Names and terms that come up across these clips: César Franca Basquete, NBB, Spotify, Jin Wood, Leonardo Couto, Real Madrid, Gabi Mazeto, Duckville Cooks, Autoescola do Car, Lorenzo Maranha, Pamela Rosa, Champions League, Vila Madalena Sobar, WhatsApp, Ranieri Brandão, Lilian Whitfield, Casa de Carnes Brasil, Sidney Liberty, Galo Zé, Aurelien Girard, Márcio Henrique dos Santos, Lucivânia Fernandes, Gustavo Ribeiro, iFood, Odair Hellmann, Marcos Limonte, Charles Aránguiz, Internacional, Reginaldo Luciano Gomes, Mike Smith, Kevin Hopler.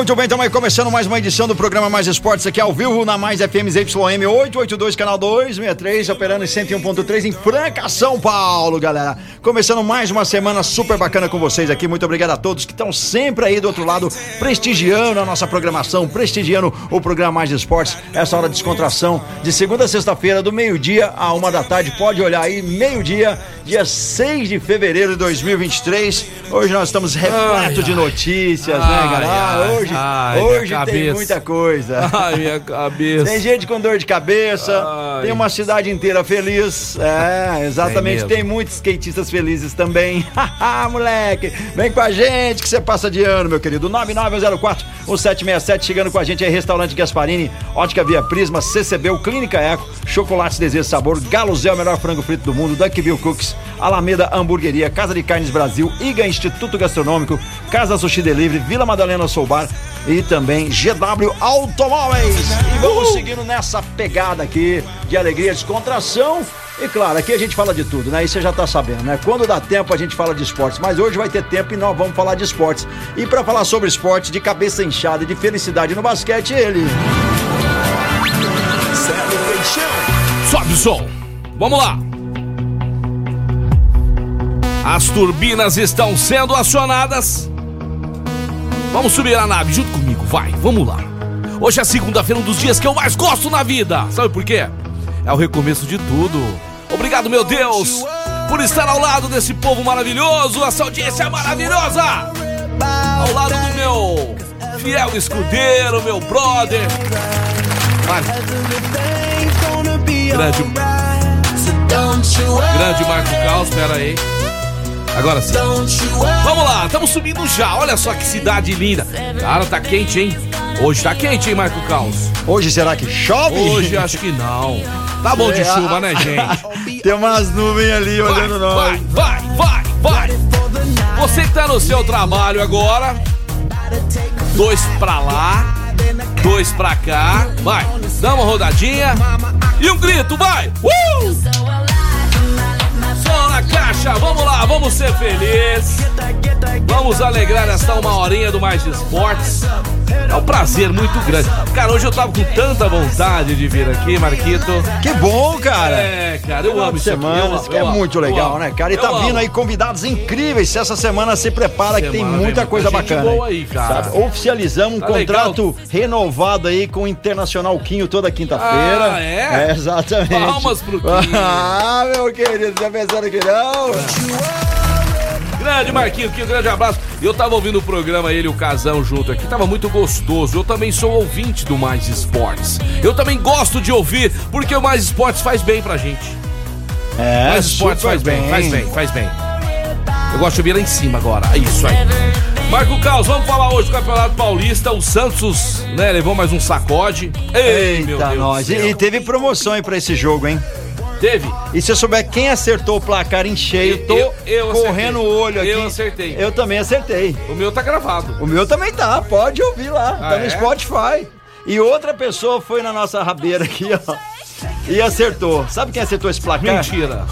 Muito bem, estamos aí começando mais uma edição do programa Mais Esportes aqui ao vivo na Mais FM ZYM 882, canal 263, operando em 101.3 em Franca, São Paulo, galera. Começando mais uma semana super bacana com vocês aqui, muito obrigado a todos que estão sempre aí do outro lado, prestigiando a nossa programação, prestigiando o programa Mais Esportes, essa hora de descontração de segunda a sexta-feira, do meio-dia à 1 da tarde, pode olhar aí, meio-dia, dia 6 de fevereiro de 2023, hoje nós estamos repleto de notícias, né, galera? Hoje tem muita coisa. Ai, minha cabeça. Tem gente com dor de cabeça. Ai. Tem uma cidade inteira feliz. É, exatamente. Tem muitos skatistas felizes também. Moleque, vem com a gente que você passa de ano, meu querido. 9904-1767, chegando com a gente aí, Restaurante Gasparini, Ótica Via Prisma, CCBEU, Clínica Eco, Chocolates Desejo Sabor, Galo Zé, o melhor frango frito do mundo, Duckville Cooks, Alameda Hamburgueria, Casa de Carnes Brasil, IGA, Instituto Gastronômico, Casa Sushi Delivery, Vila Madalena Sobar e também GW Automóveis. E vamos seguindo nessa pegada aqui de alegria, descontração. E claro, aqui a gente fala de tudo, né? Isso você já tá sabendo, né? Quando dá tempo a gente fala de esportes, mas hoje vai ter tempo e nós vamos falar de esportes. E para falar sobre esportes, de cabeça inchada e de felicidade no basquete, ele... Sobe o som, vamos lá. As turbinas estão sendo acionadas. Vamos subir a nave junto comigo, vai, vamos lá. Hoje é segunda-feira, um dos dias que eu mais gosto na vida. Sabe por quê? É o recomeço de tudo. Obrigado, meu Deus, por estar ao lado desse povo maravilhoso, essa audiência maravilhosa. Ao lado do meu fiel escudeiro, meu brother. Grande Marco Caos, pera aí. Agora sim. Vamos lá, estamos subindo já. Olha só que cidade linda. Cara, tá quente, hein? Hoje tá quente, hein, Marco Caos? Hoje será que chove? Hoje acho que não. Tá bom de chuva, né, gente? Tem umas nuvens ali olhando nós. Vai. Você que tá no seu trabalho agora, 2 pra lá, 2 pra cá. Vai, dá uma rodadinha e um grito, vai! Na caixa, vamos lá, vamos ser felizes. Vamos alegrar esta uma horinha do Mais Esportes. É um prazer muito grande. Cara, hoje eu tava com tanta vontade de vir aqui, Marquito. Que bom, cara. É, cara, eu amo isso aqui. Isso é muito legal, né, cara? E tá vindo aí convidados incríveis. Essa semana se prepara que tem muita coisa bacana. Aí, cara. Oficializamos um contrato renovado aí com o Internacional Quinho toda quinta-feira. Ah, é? É, exatamente. Palmas pro Quinho. Ah, meu querido, tá pensando que não? Grande Marquinho, que um grande abraço. Eu tava ouvindo o programa, ele e o Casão junto aqui, tava muito gostoso. Eu também sou ouvinte do Mais Esportes. Eu também gosto de ouvir, porque o Mais Esportes faz bem pra gente. É, Mais Esportes faz bem. Eu gosto de ouvir lá em cima agora, é isso aí. Marco Caos, vamos falar hoje do Campeonato Paulista. O Santos, né, levou mais um sacode. Ei, meu Deus do céu. E teve promoção aí pra esse jogo, hein? Teve. E se eu souber quem acertou o placar em cheio, eu correndo o olho aqui. Eu acertei. Eu também acertei. O meu tá gravado. O meu também tá, pode ouvir lá, tá no Spotify. E outra pessoa foi na nossa rabeira aqui, ó, e acertou. Sabe quem acertou esse placar? Mentira.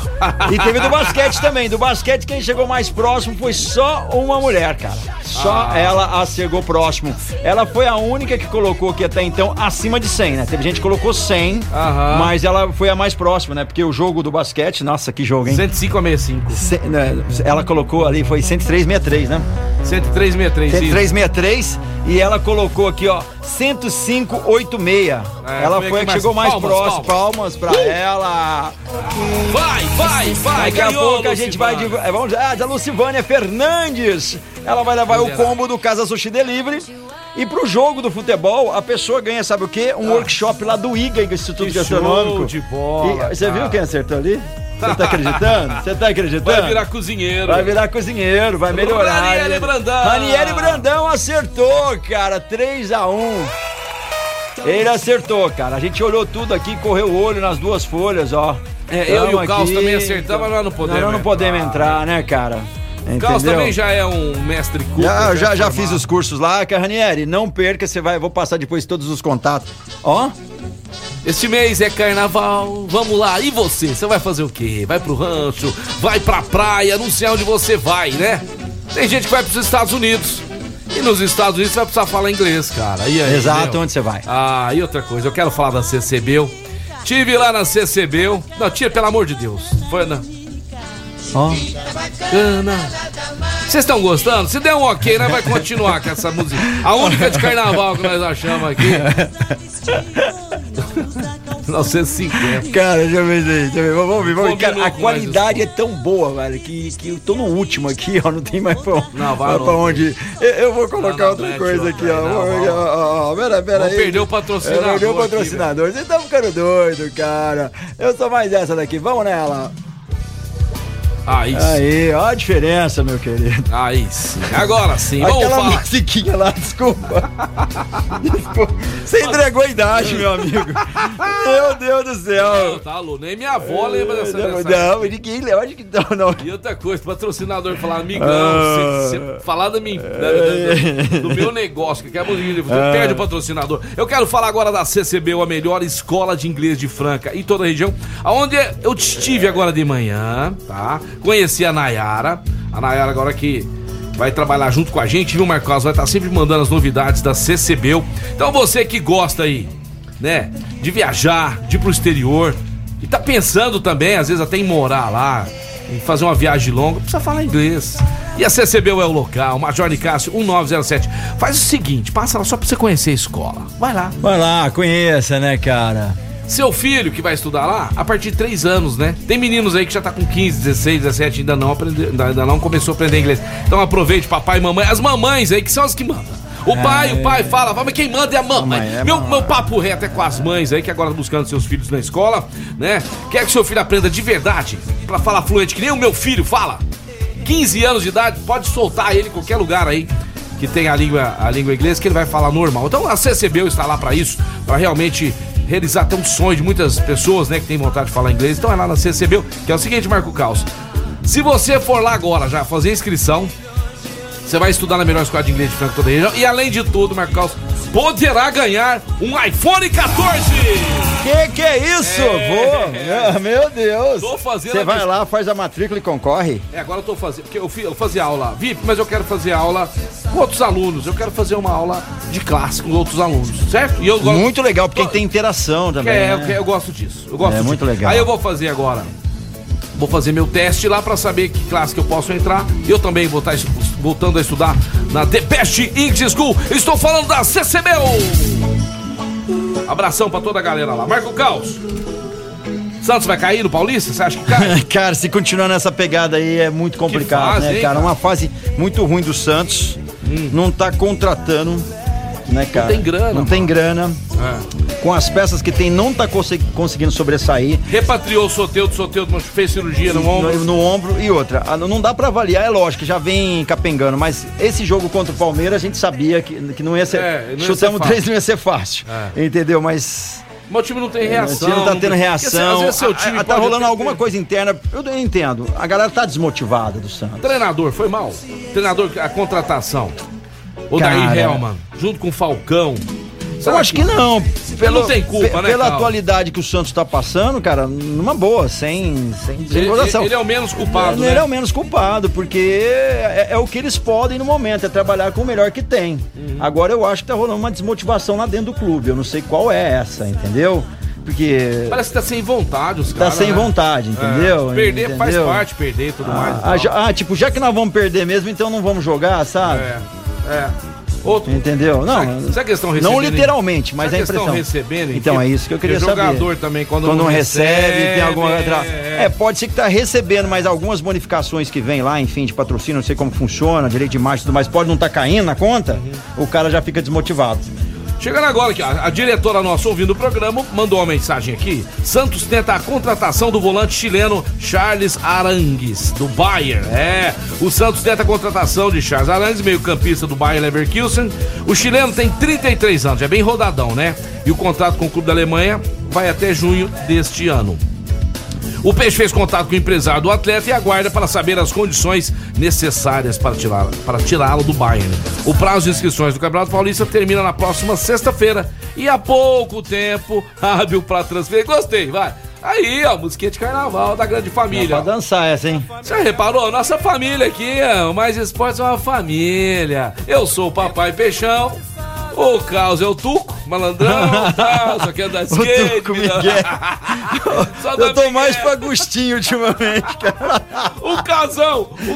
E teve do basquete também. Do basquete, quem chegou mais próximo foi só uma mulher, cara. Só ela chegou próximo. Ela foi a única que colocou aqui até então acima de 100, né? Teve gente que colocou 100, mas ela foi a mais próxima, né? Porque o jogo do basquete, nossa, que jogo, hein? 105-65. Ela colocou ali, foi 103-63, né? 103-63. E ela colocou aqui, ó, 105-86. Ela foi a que chegou mais próximo. Palmas pra ela. Vai. Daqui a pouco a gente vai... Vamos lá, da Lucivânia Fernandes. Ela vai levar o combo do Casa Sushi Delivery. E pro jogo do futebol, a pessoa ganha, sabe o quê? Um workshop lá do IGA, Instituto Gastronômico. Show de bola, e, você viu quem acertou ali? Você tá acreditando? Você tá acreditando? Vai virar cozinheiro. Vai virar cozinheiro, vai melhorar. Ranieri Brandão. Ranieri Brandão acertou, cara. 3-1. Ele acertou, cara. A gente olhou tudo aqui, correu o olho nas duas folhas, ó. É, então, eu e o Caos também acertamos, mas nós não podemos. Nós não podemos entrar, né, cara? O Caos também já é um mestre curso. Já fiz os cursos lá, cara. Ranieri, não perca, você vai. Vou passar depois todos os contatos. Ó. Este mês é carnaval, vamos lá, e você? Você vai fazer o quê? Vai pro rancho, vai pra praia, não sei onde você vai, né? Tem gente que vai pros Estados Unidos. E nos Estados Unidos você vai precisar falar inglês, cara. E aí, exato, entendeu? Onde você vai? Ah, e outra coisa, eu quero falar da CCBEU. Tive lá na CCBEU. Não, tira, pelo amor de Deus. Foi na... Ó. Vocês estão gostando? Se der um ok, nós vai continuar com essa música. A única de carnaval que nós achamos aqui. 950. Cara, deixa eu ver isso aí. Deixa eu ver. Vamos ver. Cara, a qualidade é tão boa, velho, que eu tô no último aqui, ó. Não tem mais pra, não, vai pra onde ir. Eu vou colocar não, outra coisa vai, aqui, vai, ó. Ó, pera aí. Perdeu o patrocinador. Perdeu o patrocinador. Aqui, vocês estão ficando doidos, cara. Eu sou mais essa daqui. Vamos nela. Ah, isso. Aí, ó a diferença, meu querido. Ah, isso. Agora sim. Aquela musiquinha lá, desculpa. Desculpa. Você entregou a idade, meu amigo. Meu Deus do céu. Não, tá, Lu. Nem minha avó lembra dessa música. Não, ninguém lembra. Acho que não. E outra coisa, o patrocinador falar, amigão, você falar da minha, do meu negócio, que é a musiquinha, você perde o patrocinador. Eu quero falar agora da CCBEU, a melhor escola de inglês de Franca em toda a região, aonde eu estive agora de manhã, tá? Conheci a Nayara. A Nayara agora que vai trabalhar junto com a gente, viu, Marcos? Vai estar sempre mandando as novidades da CCBEU. Então você que gosta aí, né, de viajar, de ir pro exterior, e tá pensando também, às vezes até em morar lá, em fazer uma viagem longa, precisa falar inglês. E a CCBEU é o local, Major Nicásio 1907. Faz o seguinte, passa lá só pra você conhecer a escola. Vai lá. Vai lá, conheça, né, cara? Seu filho que vai estudar lá, a partir de 3 anos, né? Tem meninos aí que já tá com 15, 16, 17, ainda não começou a aprender inglês. Então aproveite, papai e mamãe. As mamães aí, que são as que mandam. O pai fala, mas quem manda é a mamãe. Meu papo reto é com as mães aí que agora estão buscando seus filhos na escola, né? Quer que seu filho aprenda de verdade, pra falar fluente, que nem o meu filho fala. 15 anos de idade, pode soltar ele em qualquer lugar aí que tem a língua inglesa, que ele vai falar normal. Então a CCBEU está lá pra isso, pra realmente... realizar até um sonho de muitas pessoas, né, que tem vontade de falar inglês. Então é lá na CCBEU, que é o seguinte, Marco Caos, se você for lá agora já fazer inscrição, você vai estudar na melhor escola de inglês de Franca toda a região. E além de tudo, Marco Caos, poderá ganhar um iPhone 14! Que é isso? Meu Deus! Você vai lá, faz a matrícula e concorre? É, agora eu tô fazendo, porque eu fazia aula VIP, mas eu quero fazer aula com outros alunos, eu quero fazer uma aula de classe com outros alunos, certo? E eu gosto... Muito legal, porque tem interação também, né? Eu gosto disso, eu gosto disso. Muito legal. Aí eu vou fazer agora, vou fazer meu teste lá pra saber que classe que eu posso entrar, eu também vou estar voltando a estudar na The Best English School. Estou falando da CCBEU. Abração pra toda a galera lá. Marco Caos, Santos vai cair no Paulista? Você acha que cai? Cara, se continuar nessa pegada aí é muito complicado, fase, né, hein, cara? Uma fase muito ruim do Santos. Não tá contratando, né, cara? Não tem grana. Com as peças que tem, não tá conseguindo sobressair. Repatriou o Soteldo fez cirurgia no ombro. No ombro. E outra, não dá pra avaliar, é lógico, já vem capengando, mas esse jogo contra o Palmeiras a gente sabia que não ia ser... Chutamos 3, não ia ser fácil, entendeu? Mas... Mas o time não tem reação. O time não tá tendo reação. Às vezes seu time tá rolando alguma coisa interna. Eu não entendo. A galera tá desmotivada do Santos. Treinador, foi mal. Treinador, a contratação. Odair Hellmann, junto com o Falcão. Eu acho que não. Não tem culpa, né? Pela atualidade que o Santos tá passando, cara, numa boa, sem gozação. Ele é o menos culpado, né? Ele é o menos culpado, porque é o que eles podem no momento, é trabalhar com o melhor que tem. Agora eu acho que tá rolando uma desmotivação lá dentro do clube, eu não sei qual é essa, entendeu? Porque... parece que tá sem vontade os caras, vontade, entendeu? Perder faz parte, perder e tudo mais. Tipo, já que nós vamos perder mesmo, então não vamos jogar, sabe? Outro. Entendeu? Não, será que eles estão recebendo? Não literalmente, mas é a impressão. Então é isso que eu queria saber. O jogador também, quando não recebe, tem alguma atraso. Pode ser que tá recebendo, mas algumas bonificações que vem lá, enfim, de patrocínio, não sei como funciona, direito de imagem e tudo mais, pode não tá caindo na conta, o cara já fica desmotivado. Chegando agora aqui, a diretora nossa ouvindo o programa mandou uma mensagem aqui. Santos tenta a contratação do volante chileno Charles Aránguiz, do Bayern. É, o Santos tenta a contratação de Charles Aránguiz, meio-campista do Bayern Leverkusen. O chileno tem 33 anos, é bem rodadão, né? E o contrato com o clube da Alemanha vai até junho deste ano. O Peixe fez contato com o empresário do atleta e aguarda para saber as condições necessárias para tirá-lo do Bayern. O prazo de inscrições do Campeonato Paulista termina na próxima sexta-feira. E há pouco tempo, hábil para transferir. Gostei, vai. Aí, ó, musiquinha de carnaval da grande família. Dá pra dançar essa, hein? Você reparou? Nossa família aqui, o Mais Esportes é uma família. Eu sou o Papai Peixão. O Carlos é o Tuco, malandrão, tá? Só quer andar de skate. Tuco, eu tô mais pra Agostinho ultimamente, cara. O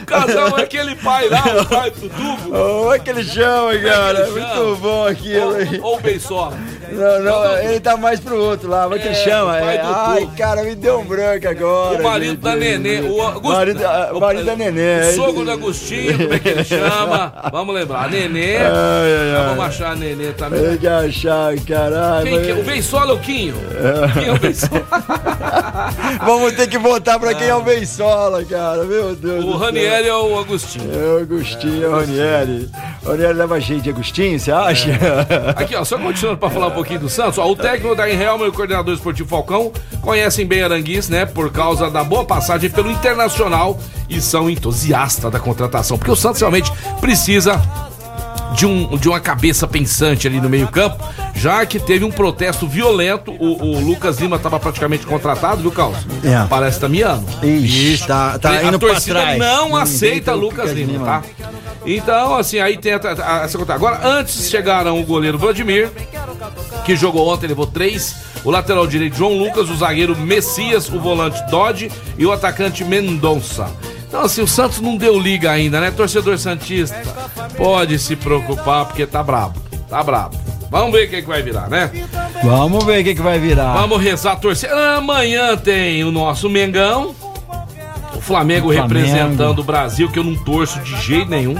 Casão é aquele pai lá, o pai do Tuco. Oh, aquele chão, cara, é muito bom aquilo aí. Ou o Beisola. Não, ele tá mais pro outro lá, mas que chama. Ai, cara, me deu um branco agora. O marido da Nenê. O marido da Nenê. O sogro da Agostinho, como é que ele chama? Vamos lembrar, Nenê. Vamos achar a Nenê também. Tem que achar, caralho. O Beisola é o Quinho. Quem é o Beisola? Vamos ter que votar pra quem é o Beisola, cara, meu Deus. O Ranieri é o Agostinho. É o Agostinho, é o Ranieri. O Ranieri leva cheio de Agostinho, você acha? Aqui, ó, só continuando pra falar um pouco aqui do Santos, ó, o técnico Odair Hellmann e o coordenador esportivo Falcão conhecem bem Aránguiz, né, por causa da boa passagem pelo Internacional e são entusiastas da contratação, porque o Santos realmente precisa de uma cabeça pensante ali no meio-campo, já que teve um protesto violento. O Lucas Lima estava praticamente contratado, viu, Carlos? É. Parece que tá miando. Ixi, tá indo pra trás. A torcida não aceita Lucas Lima, tá? Então, assim, aí tem essa conta. Agora, antes chegaram o goleiro Vladimir, que jogou ontem, levou 3, o lateral direito João Lucas, o zagueiro Messias, o volante Dodge e o atacante Mendonça. Então, assim, o Santos não deu liga ainda, né? Torcedor santista, pode se preocupar, porque tá brabo. Vamos ver o que vai virar, né? Vamos ver o que vai virar. Vamos rezar, torcer. Amanhã tem o nosso Mengão, o Flamengo representando o Brasil, que eu não torço de jeito nenhum.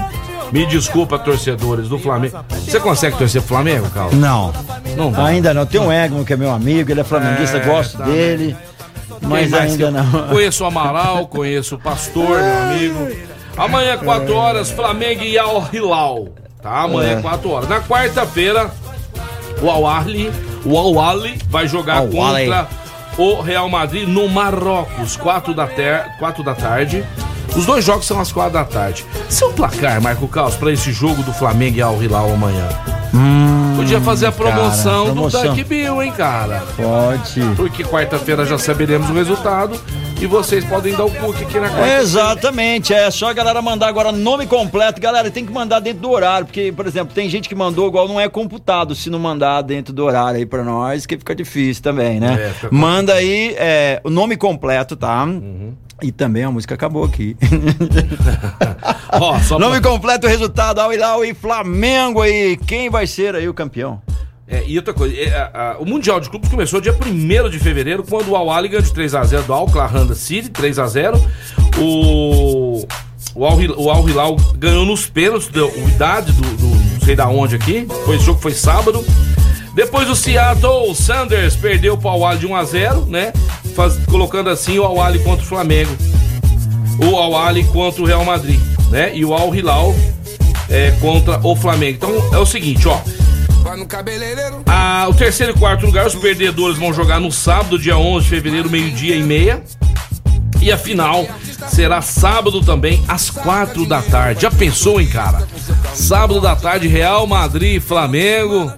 Me desculpa, torcedores do Flamengo. Você consegue torcer pro Flamengo, Carlos? Não. Ainda não. Tem um Egno que é meu amigo, ele é flamenguista, gosto dele. Mas ainda não. Conheço o Amaral, conheço o Pastor, meu amigo. Amanhã, 4 horas, Flamengo e Al Hilal. Tá? Amanhã, 4 horas. Na quarta-feira, o Al-Ahli vai jogar contra o Real Madrid no Marrocos, 4 da tarde. Os dois jogos são às 4 da tarde. Seu placar, Marco Carlos, pra esse jogo do Flamengo e Al Hilal amanhã? Podia fazer a promoção do Duckville, hein, cara? Pode. Porque quarta-feira já saberemos o resultado e vocês podem dar o cookie aqui na quarta. Exatamente, é só a galera mandar agora nome completo. Galera, tem que mandar dentro do horário, porque, por exemplo, tem gente que mandou igual, não é computado se não mandar dentro do horário aí pra nós, que fica difícil também, né? Manda aí o nome completo, tá? Uhum. E também a música acabou aqui. Nome completo, resultado, Al Hilal e Flamengo aí. Quem vai ser aí o campeão? E outra coisa, o Mundial de Clubes começou dia 1º de fevereiro, quando o Al-Ahli ganhou de 3-0 do Al-Claranda City, 3-0. O Al Hilal ganhou nos pênaltis, não sei da onde aqui. Foi, esse jogo foi sábado. Depois o Seattle Sounders perdeu para o Al-Ahli de 1-0, né? Colocando assim o Al-Ahli contra o Flamengo, o Al-Ahli contra o Real Madrid, né? E o Al Hilal contra o Flamengo. Então é o seguinte, ó. O terceiro e quarto lugar, os perdedores vão jogar no sábado, dia 11 de fevereiro, 12:30. E a final será sábado também, às 4 da tarde. Já pensou, hein, cara? Sábado da tarde, Real Madrid e Flamengo.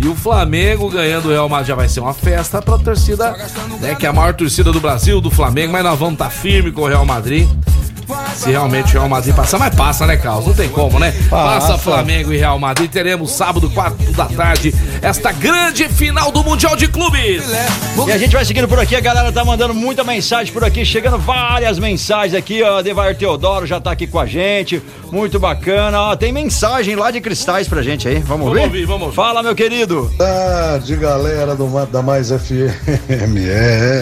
E o Flamengo ganhando o Real Madrid já vai ser uma festa pra torcida, né? Que é a maior torcida do Brasil, do Flamengo. Mas nós vamos estar firme com o Real Madrid. Se realmente o Real Madrid passar, mas passa, né, Carlos? Não tem como, né? Passa Flamengo e Real Madrid. Teremos sábado, 4 da tarde, esta grande final do Mundial de Clubes. E a gente vai seguindo por aqui. A galera tá mandando muita mensagem por aqui. Chegando várias mensagens aqui, ó. Devair Teodoro já tá aqui com a gente. Muito bacana. Ó, tem mensagem lá de Cristais pra gente aí. Vamos ouvir. Fala, meu querido. Tarde, galera da Mais FM.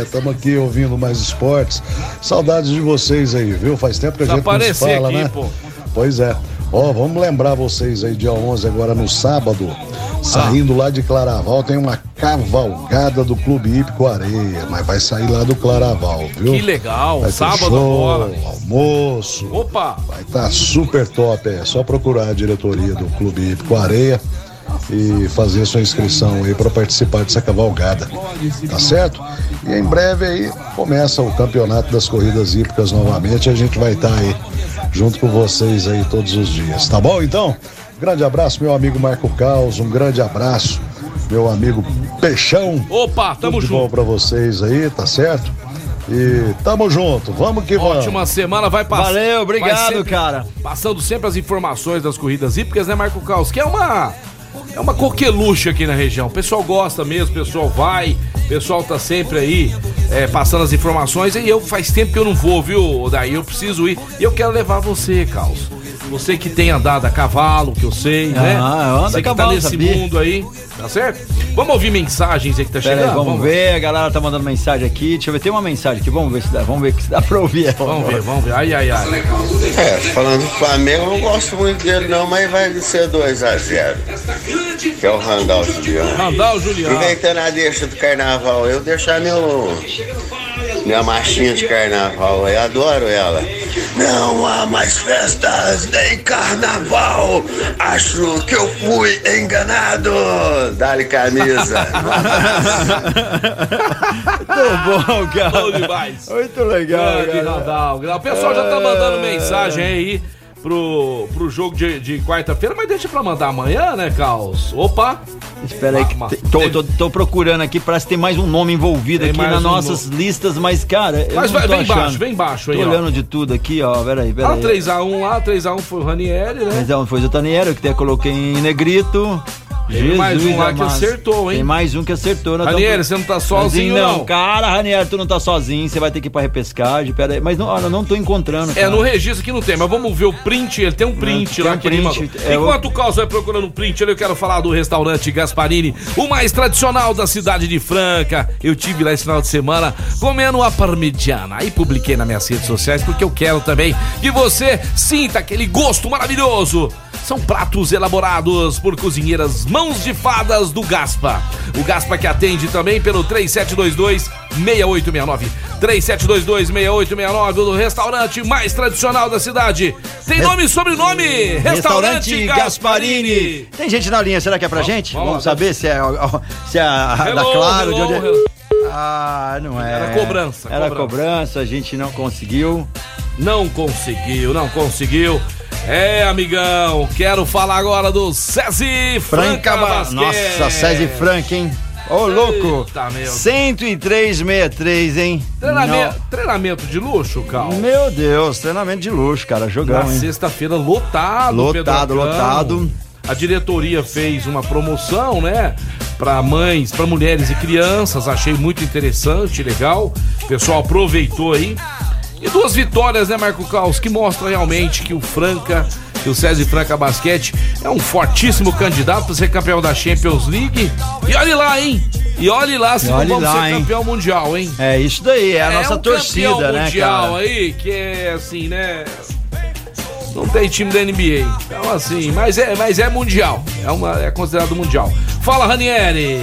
Estamos aqui ouvindo Mais Esportes. Saudades de vocês aí, viu? Faz tempo que a gente não se fala, aqui, né? Pois é. Ó, vamos lembrar vocês aí, dia 11 agora no sábado, saindo lá de Claraval, tem uma cavalgada do Clube Hípico Areia, mas vai sair lá do Claraval, viu? Que legal, vai sábado agora. Almoço. Opa! Vai estar super top, é só procurar a diretoria do Clube Hípico Areia e fazer sua inscrição aí para participar dessa cavalgada, tá certo? E em breve aí começa o campeonato das corridas hípicas novamente, a gente vai estar aí junto com vocês aí todos os dias, tá bom? Então, grande abraço meu amigo Marco Caos, um grande abraço meu amigo Peixão. Opa, tamo junto. Tudo bom pra vocês aí, tá certo? E tamo junto, vamos que vamos. Ótima semana, vai passar. Valeu, obrigado, sempre, cara. Passando sempre as informações das corridas hípicas, né, Marco Caos? Que é uma coqueluche aqui na região. O pessoal gosta mesmo, o pessoal vai, o pessoal tá sempre aí passando as informações. E eu faz tempo que eu não vou, viu, Odair? Eu preciso ir. E eu quero levar você, Carlos. Você que tem andado a cavalo, que eu sei, né? Você que tá nesse mundo aí, tá certo? Vamos ouvir mensagens aí que tá chegando. Vamos ver, a galera tá mandando mensagem aqui. Deixa eu ver, tem uma mensagem aqui, vamos ver se dá pra ouvir ela. Vamos ver. Ai. Falando do Flamengo, eu não gosto muito dele não, mas vai ser 2-0. Que é o Randal Julião. Aproveitando a deixa do carnaval, eu deixar minha marchinha de carnaval, eu adoro ela. Não há mais festas nem carnaval, acho que eu fui enganado. Dá-lhe camisa. Muito bom, cara. Bom demais. Muito legal, Randal. O pessoal já tá mandando mensagem aí pro jogo de quarta-feira, mas deixa pra mandar amanhã, né, Carlos? Opa! Espera aí que tô procurando aqui, parece que tem mais um nome envolvido tem aqui nas nossas listas, mas, cara, vem embaixo aí, tô olhando de tudo aqui, ó, peraí. 3-1 lá, 3-1 foi o Ranieri, né? 3-1 foi o Ranieri, que até coloquei em negrito. Tem mais um lá que acertou, hein? Tem mais um que acertou. Ranieri, você não tá sozinho, não. Cara, Ranieri, tu não tá sozinho, você vai ter que ir pra repescagem, pera aí. Mas não, eu não tô encontrando, cara. No registro aqui não tem, mas vamos ver o print, ele tem um print lá que ele mandou. Enquanto o Carlos vai procurando um print, eu quero falar do restaurante Gasparini, o mais tradicional da cidade de Franca. Eu tive lá esse final de semana comendo a parmegiana, aí publiquei nas minhas redes sociais, porque eu quero também que você sinta aquele gosto maravilhoso. São pratos elaborados por cozinheiras mãos de fadas do Gaspa. O Gaspa que atende também pelo 3722-6869. 3722-6869, do restaurante mais tradicional da cidade. Tem nome e sobrenome. Restaurante Gasparini. Tem gente na linha, será que é pra gente? Vamos saber se é da Claro, de onde é. Ah, não é. Era cobrança, a gente não conseguiu. É, amigão, quero falar agora do Sesi Franca Basquete. Nossa, Sesi Franca, hein? Ô, louco! 103,63, hein? Treinamento de luxo, Cal? Meu Deus, treinamento de luxo, cara, jogão, hein? Na sexta-feira, lotado. A diretoria fez uma promoção, né? Para mães, para mulheres e crianças, achei muito interessante, legal. O pessoal aproveitou aí. E 2 vitórias, né, Marco Caos, que mostra realmente que o Sesi Franca Basquete é um fortíssimo candidato para ser campeão da Champions League. E olhe lá, hein? E olhe lá se não vamos ser campeão mundial, hein? É isso daí, é a nossa torcida, né, cara? É um mundial aí, que é assim, né? Não tem time da NBA. Então, assim, mas é mundial. É considerado mundial. Fala, Ranieri.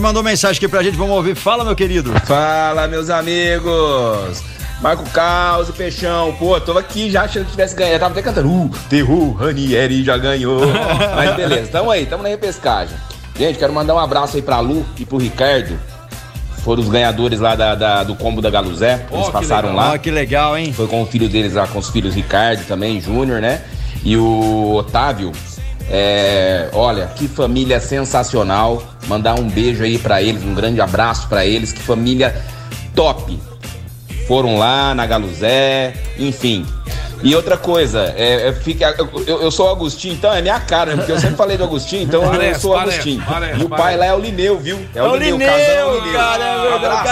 Mandou mensagem aqui pra gente, vamos ouvir. Fala, meu querido. Fala, meus amigos. Marco Caos e Peixão, pô, tava aqui já achando que tivesse ganhado, tava até cantando, Terru, Ranieri já ganhou, mas beleza, tamo na repescagem. Gente, quero mandar um abraço aí pra Lu e pro Ricardo, foram os ganhadores lá do combo da Galo Zé, eles passaram legal. Lá. Ó, que legal, hein? Foi com o filho deles lá, com os filhos Ricardo também, Júnior, né, e o Otávio. Olha, que família sensacional, mandar um beijo aí pra eles, um grande abraço pra eles, que família top. Foram lá na Galo Zé, enfim. E outra coisa, eu sou o Agostinho, então é minha cara, né? Porque eu sempre falei do Agostinho, então eu sou o Agostinho. E o pai lá é o Lineu, viu? É o Lineu, cara, é verdade.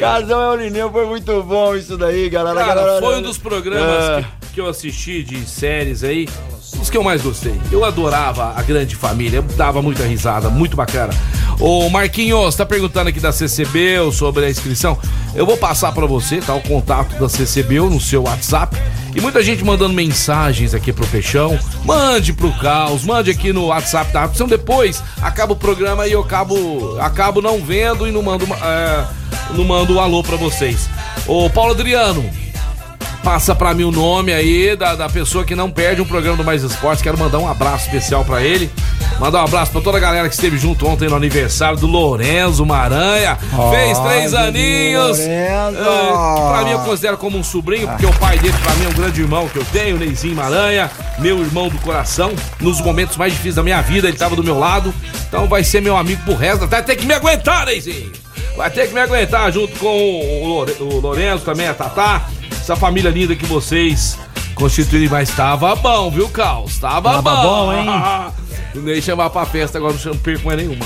Casão é o Lineu, foi muito bom isso daí, galera. Cara, foi um dos programas que eu assisti de séries aí, os que eu mais gostei. Eu adorava A Grande Família, eu dava muita risada, muito bacana. Ô Marquinhos, tá perguntando aqui da CCBEU sobre a inscrição. Eu vou passar pra você, tá? O contato da CCBEU no seu WhatsApp, E muita gente mandando mensagens aqui pro Peixão. Mande pro Caos, mande aqui no WhatsApp da Rádio. Depois acaba o programa e eu acabo não vendo e não mando um alô pra vocês. Ô Paulo Adriano, passa pra mim o nome aí da pessoa que não perde um programa do Mais Esportes. Quero mandar um abraço especial pra ele. Mandar um abraço pra toda a galera que esteve junto ontem no aniversário do Lorenzo Maranha. Fez 3 aninhos. Pra mim eu considero como um sobrinho, porque o pai dele pra mim é um grande irmão que eu tenho, o Neizinho Maranha, meu irmão do coração. Nos momentos mais difíceis da minha vida ele tava do meu lado, então vai ser meu amigo pro resto. Vai ter que me aguentar, Neizinho. Vai ter que me aguentar junto com o Lorenzo também, a Tatá. Essa família linda que vocês constituírem, mas tava bom, viu, Caos? Tava bom, hein? Não ia chamar pra festa agora, não perco mais nenhuma.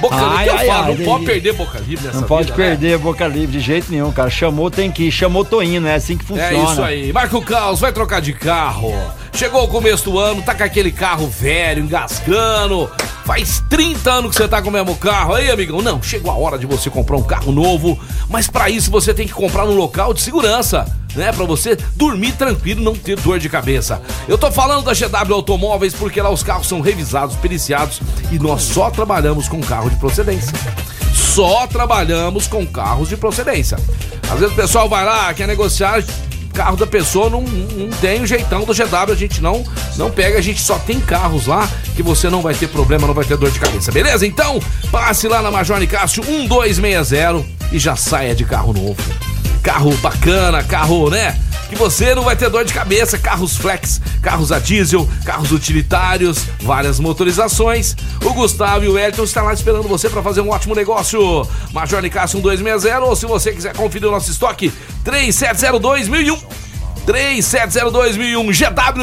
Boca Livre, eu falo, não pode perder Boca Livre nessa vida. Não pode perder Boca Livre de jeito nenhum, cara. Chamou, tem que ir. Chamou, tô indo, é assim que funciona. É isso aí. Marca o Caos, vai trocar de carro. Chegou o começo do ano, tá com aquele carro velho, engasgando. Faz 30 anos que você tá com o mesmo carro. Aí, amigão, não, chegou a hora de você comprar um carro novo. Mas pra isso você tem que comprar num local de segurança, né? Pra você dormir tranquilo, não ter dor de cabeça. Eu tô falando da GW Automóveis porque lá os carros são revisados, periciados e nós só trabalhamos com carro de procedência. Só trabalhamos com carros de procedência. Às vezes o pessoal vai lá, quer negociar, carro da pessoa não tem o jeitão do GW, a gente não pega, a gente só tem carros lá que você não vai ter problema, não vai ter dor de cabeça, beleza? Então, passe lá na Major Nicásio 1260 e já saia de carro novo. Carro bacana, carro, né? Que você não vai ter dor de cabeça, carros flex, carros a diesel, carros utilitários, várias motorizações. O Gustavo e o Elton estão lá esperando você para fazer um ótimo negócio. Major Nicasso 1260, ou se você quiser conferir o nosso estoque, 3702-1001. 3702-1001,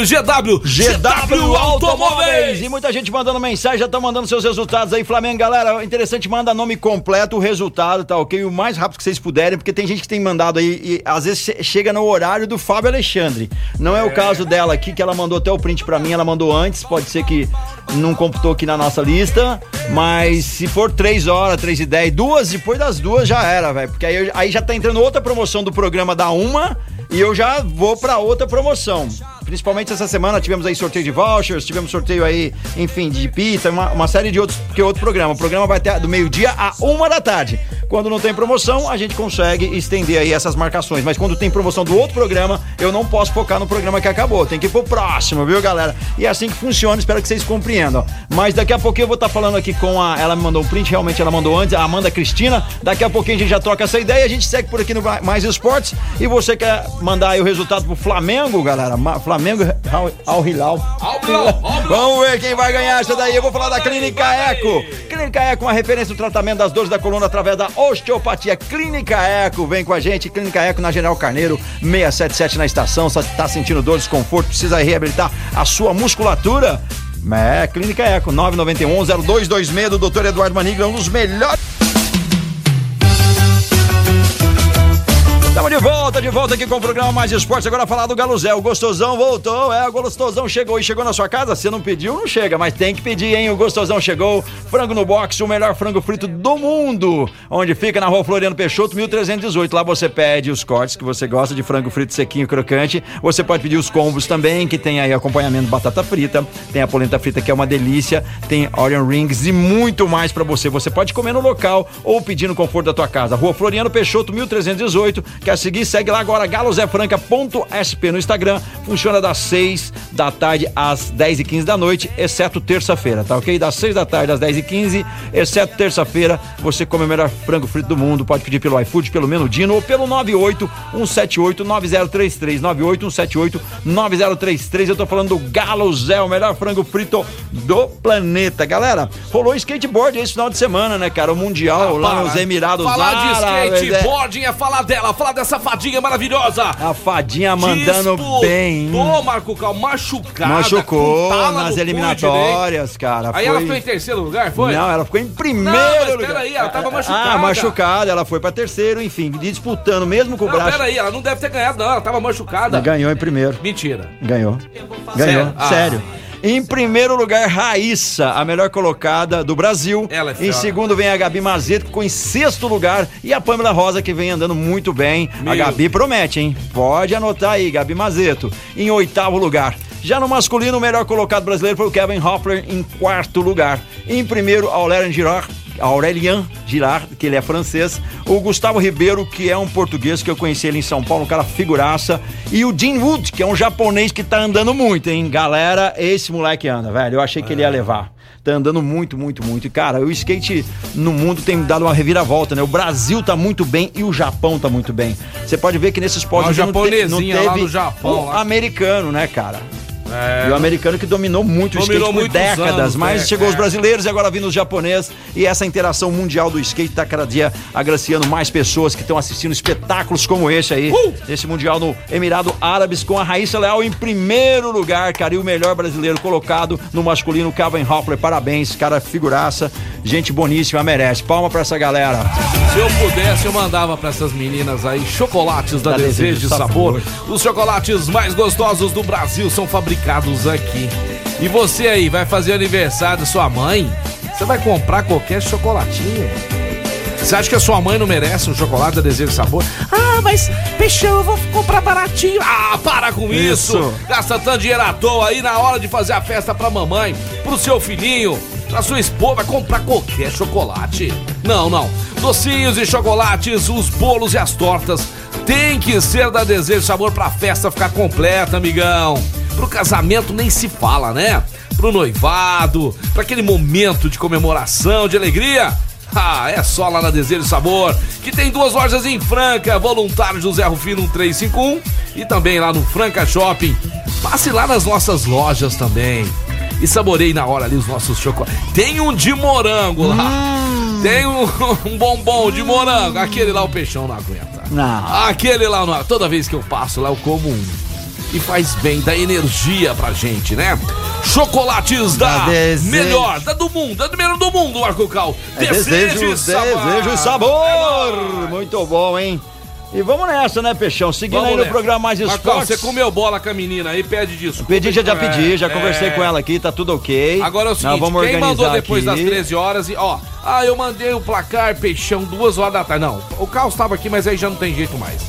GW Automóveis. E muita gente mandando mensagem, já estão mandando seus resultados aí, Flamengo, galera, interessante, manda nome completo, o resultado, tá ok? O mais rápido que vocês puderem, porque tem gente que tem mandado aí e às vezes chega no horário do Fábio Alexandre, não é o caso dela aqui, que ela mandou até o print pra mim, ela mandou antes, pode ser que não computou aqui na nossa lista, mas se for 3h, 3h10, 2h, depois das 2h já era, velho, porque aí já tá entrando outra promoção do programa da 1h e eu já vou pra outra promoção. Principalmente essa semana tivemos aí sorteio de vouchers, tivemos sorteio aí, enfim, de pizza, uma série de outros, porque outro programa. O programa vai até do meio-dia a 1h da tarde. Quando não tem promoção, a gente consegue estender aí essas marcações. Mas quando tem promoção do outro programa, eu não posso focar no programa que acabou. Tem que ir pro próximo, viu, galera? E é assim que funciona, espero que vocês compreendam. Mas daqui a pouquinho eu vou estar falando aqui com a... Ela me mandou um print, realmente ela mandou antes, a Amanda Cristina. Daqui a pouquinho a gente já troca essa ideia, a gente segue por aqui no Mais Esportes. E você quer mandar aí o resultado pro Flamengo, galera? Flamengo, Al Hilal. Vamos ver quem vai ganhar essa daí. Eu vou falar da Clínica Eco. Clínica Eco, uma referência no tratamento das dores da coluna através da osteopatia. Clínica Eco, vem com a gente. Clínica Eco na General Carneiro, 677 na estação. Tá sentindo dor, desconforto, precisa reabilitar a sua musculatura? É, Clínica Eco, 991-0226 do Dr. Eduardo Manigra, um dos melhores. Estamos de volta aqui com o programa Mais Esportes. Agora falar do Galo Zé. O Gostosão voltou. O Gostosão chegou. E chegou na sua casa? Se não pediu, não chega. Mas tem que pedir, hein? O Gostosão chegou. Frango no box, o melhor frango frito do mundo. Onde fica na rua Floriano Peixoto, 1318. Lá você pede os cortes que você gosta de frango frito sequinho, crocante. Você pode pedir os combos também, que tem aí acompanhamento de batata frita. Tem a polenta frita, que é uma delícia. Tem onion rings e muito mais pra você. Você pode comer no local ou pedir no conforto da tua casa. Rua Floriano Peixoto, 1318. Quer seguir? Segue lá agora, galozefranca.sp no Instagram. Funciona das 6 da tarde às 10h15 da noite, exceto terça-feira, tá ok? Das 6 da tarde às 10h15, exceto terça-feira, você come o melhor frango frito do mundo. Pode pedir pelo iFood, pelo Menudino ou pelo 98178-9033. 98178-9033. Eu tô falando do Galo Zé, o melhor frango frito do planeta. Galera, rolou skateboard esse final de semana, né, cara? O Mundial lá nos Emirados Árabes. Falar de skateboard é falar dela, falar dessa fadinha maravilhosa. A fadinha mandando bem. Pô, Marco Cal, machucou nas eliminatórias, cara. Aí ela ficou em terceiro lugar, foi? Não, ela ficou em primeiro lugar. Peraí, ela tava machucada. Ah, machucada, ela foi pra terceiro, enfim, disputando mesmo com o braço. Peraí, ela não deve ter ganhado, não, ela tava machucada. Ela ganhou em primeiro. Mentira. Ganhou. Sério. Em primeiro lugar, Rayssa, a melhor colocada do Brasil. Ela é em segundo vem a Gabi Mazeto, que ficou em sexto lugar. E a Pamela Rosa, que vem andando muito bem. Meu. A Gabi promete, hein? Pode anotar aí, Gabi Mazeto. Em oitavo lugar. Já no masculino, o melhor colocado brasileiro foi o Kevin Hopler, em quarto lugar. Em primeiro, Aurelien Girard, que ele é francês. O Gustavo Ribeiro, que é um português, que eu conheci ele em São Paulo, um cara figuraça. E o Jin Wood, que é um japonês que tá andando muito, hein? Galera, esse moleque anda, velho. Eu achei que ele ia levar. Tá andando muito, muito, muito. E, cara, o skate no mundo tem dado uma reviravolta, né? O Brasil tá muito bem e o Japão tá muito bem. Você pode ver que nesses pódios não teve lá no Japão, lá. Americano, né, cara? É. E o americano que dominou muito o skate por décadas, anos, mas chegou os brasileiros e agora vindo os japoneses. E essa interação mundial do skate tá cada dia agraciando mais pessoas que estão assistindo espetáculos como esse aí. Esse mundial no Emirado Árabes, com a Rayssa Leal em primeiro lugar, cara. E o melhor brasileiro colocado no masculino, Kevin Hopler. Parabéns, cara, figuraça. Gente boníssima, merece. Palma pra essa galera. Se eu pudesse, eu mandava pra essas meninas aí chocolates da Desejo Sabor. Os chocolates mais gostosos do Brasil são fabricados aqui. E você aí, vai fazer aniversário da sua mãe? Você vai comprar qualquer chocolatinho? Você acha que a sua mãe não merece um chocolate da Desejo Sabor? Ah, mas, peixão, eu vou comprar baratinho. Ah, para com isso. Gasta tanto dinheiro à toa aí na hora de fazer a festa pra mamãe, pro seu filhinho, pra sua esposa, vai comprar qualquer chocolate. Não. Docinhos e chocolates, os bolos e as tortas tem que ser da Desejo Sabor pra festa ficar completa, amigão. Pro casamento nem se fala, né? Pro noivado, pra aquele momento de comemoração, de alegria. Ah, é só lá na Desejo Sabor, que tem duas lojas em Franca, Voluntário José Rufino 1351 e também lá no Franca Shopping. Passe lá nas nossas lojas também e saboreie na hora ali os nossos chocolates. Tem um de morango lá. Tem um bombom de morango. Aquele lá o peixão não aguenta. Não. Aquele lá não. Toda vez que eu passo lá eu como um. E faz bem, dá energia pra gente, né? Chocolates da melhor, da do mundo, da número do mundo, Arcocal. Desejo sabor. É muito bom, hein? E vamos nessa, né, Peixão? Seguindo vamos aí no programa Mais Esportes. Marcão, você comeu bola com a menina aí, pede desculpa. Já pedi, conversei com ela aqui, tá tudo ok. Agora é o seguinte, quem mandou depois das 13 horas e ó, eu mandei o placar, Peixão, 2 horas da tarde. Não, o Carlos tava aqui, mas aí já não tem jeito mais.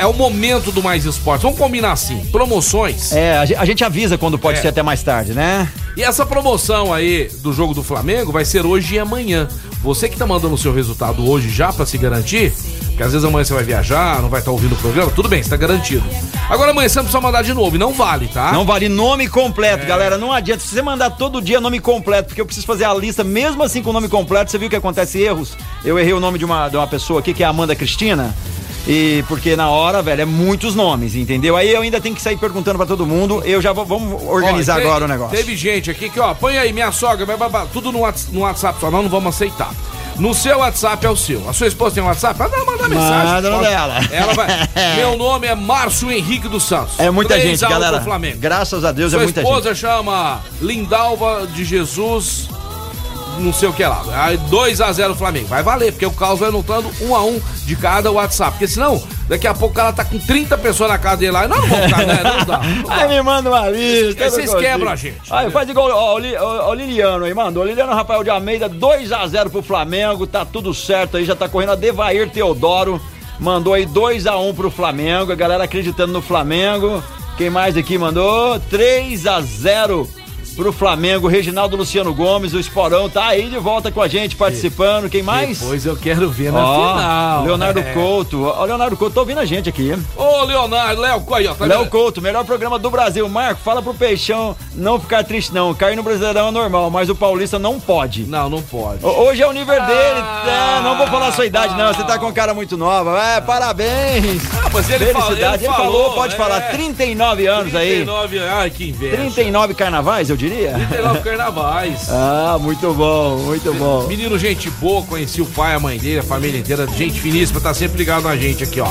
É o momento do Mais Esportes. Vamos combinar assim, promoções. A gente avisa quando pode ser até mais tarde, né? E essa promoção aí do jogo do Flamengo vai ser hoje e amanhã. Você que tá mandando o seu resultado hoje já pra se garantir, porque às vezes amanhã você vai viajar, não vai estar ouvindo o programa, tudo bem, você tá garantido. Agora amanhã você não precisa mandar de novo, e não vale, tá? Não vale nome completo, galera, não adianta. Se você mandar todo dia nome completo, porque eu preciso fazer a lista, mesmo assim com o nome completo, você viu que acontece erros? Eu errei o nome de uma pessoa aqui, que é a Amanda Cristina. E porque na hora, velho, é muitos nomes, entendeu? Aí eu ainda tenho que sair perguntando pra todo mundo. Eu já vou, vamos organizar agora o negócio. Teve gente aqui que, põe aí, minha sogra, tudo no WhatsApp só, não vamos aceitar. No seu WhatsApp é o seu. A sua esposa tem um WhatsApp? Ela vai mandar mensagem. Manda no dela. Ela vai. Meu nome é Márcio Henrique dos Santos. É muita gente, galera. Flamengo. Graças a Deus é muita gente. Sua esposa chama Lindalva de Jesus... não sei o que lá, 2-0 Flamengo, vai valer, porque o Carlos vai anotando 1-1 de cada WhatsApp, porque senão daqui a pouco o cara tá com 30 pessoas na casa dele lá, não vão ficar, né, não dá. Aí me manda uma lista, aí vocês quebram a gente. Aí faz igual o Liliano aí, mandou, o Liliano Rafael de Almeida, 2-0 pro Flamengo, tá tudo certo aí, já tá correndo a Devair Teodoro, mandou aí 2-1 pro Flamengo, a galera acreditando no Flamengo. Quem mais aqui mandou? 3-0 pro Flamengo, Reginaldo Luciano Gomes, o Esporão tá aí de volta com a gente participando, quem mais? Depois eu quero ver na final. Leonardo Couto, Leonardo Couto, tá ouvindo a gente aqui. Leonardo, Léo Couto, melhor programa do Brasil. Marco, fala pro Peixão não ficar triste não, cair no Brasileirão é normal, mas o Paulista não pode. Não pode. Hoje é o nível dele, não vou falar a sua idade não, você tá com cara muito nova, parabéns. Mas ele falou, pode falar, 39 anos aí. 39, ai que inveja. 39 carnavais, eu digo. 39 carnavais. Muito bom, muito bom. Menino gente boa, conheci o pai, a mãe dele, a família inteira, gente finíssima, tá sempre ligado na gente aqui, ó.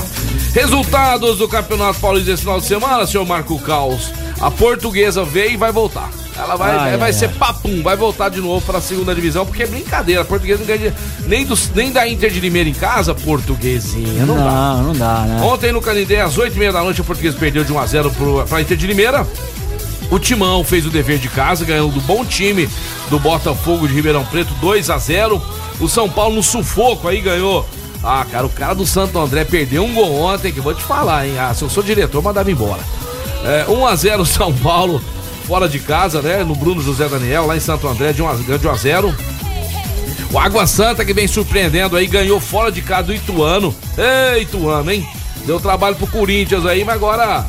Resultados do Campeonato Paulista desse final de semana, senhor Marco Caos. A Portuguesa veio e vai voltar. Ela vai ser papum, vai voltar de novo pra segunda divisão, porque é brincadeira. A Portuguesa não ganha nem da Inter de Limeira em casa, Portuguesinha. Não dá, né? Ontem no Canindé, às 8h30 da noite, a Portuguesa perdeu de 1-0 pra Inter de Limeira. O Timão fez o dever de casa, ganhando do bom time do Botafogo de Ribeirão Preto, 2-0. O São Paulo no sufoco aí ganhou. Ah, cara, o cara do Santo André perdeu um gol ontem, que vou te falar, hein? Ah, se eu sou diretor, mandava embora. 1-0 São Paulo, fora de casa, né? No Bruno José Daniel, lá em Santo André, de 1-0. O Água Santa, que vem surpreendendo aí, ganhou fora de casa do Ituano. Ei, Ituano, hein? Deu trabalho pro Corinthians aí, mas agora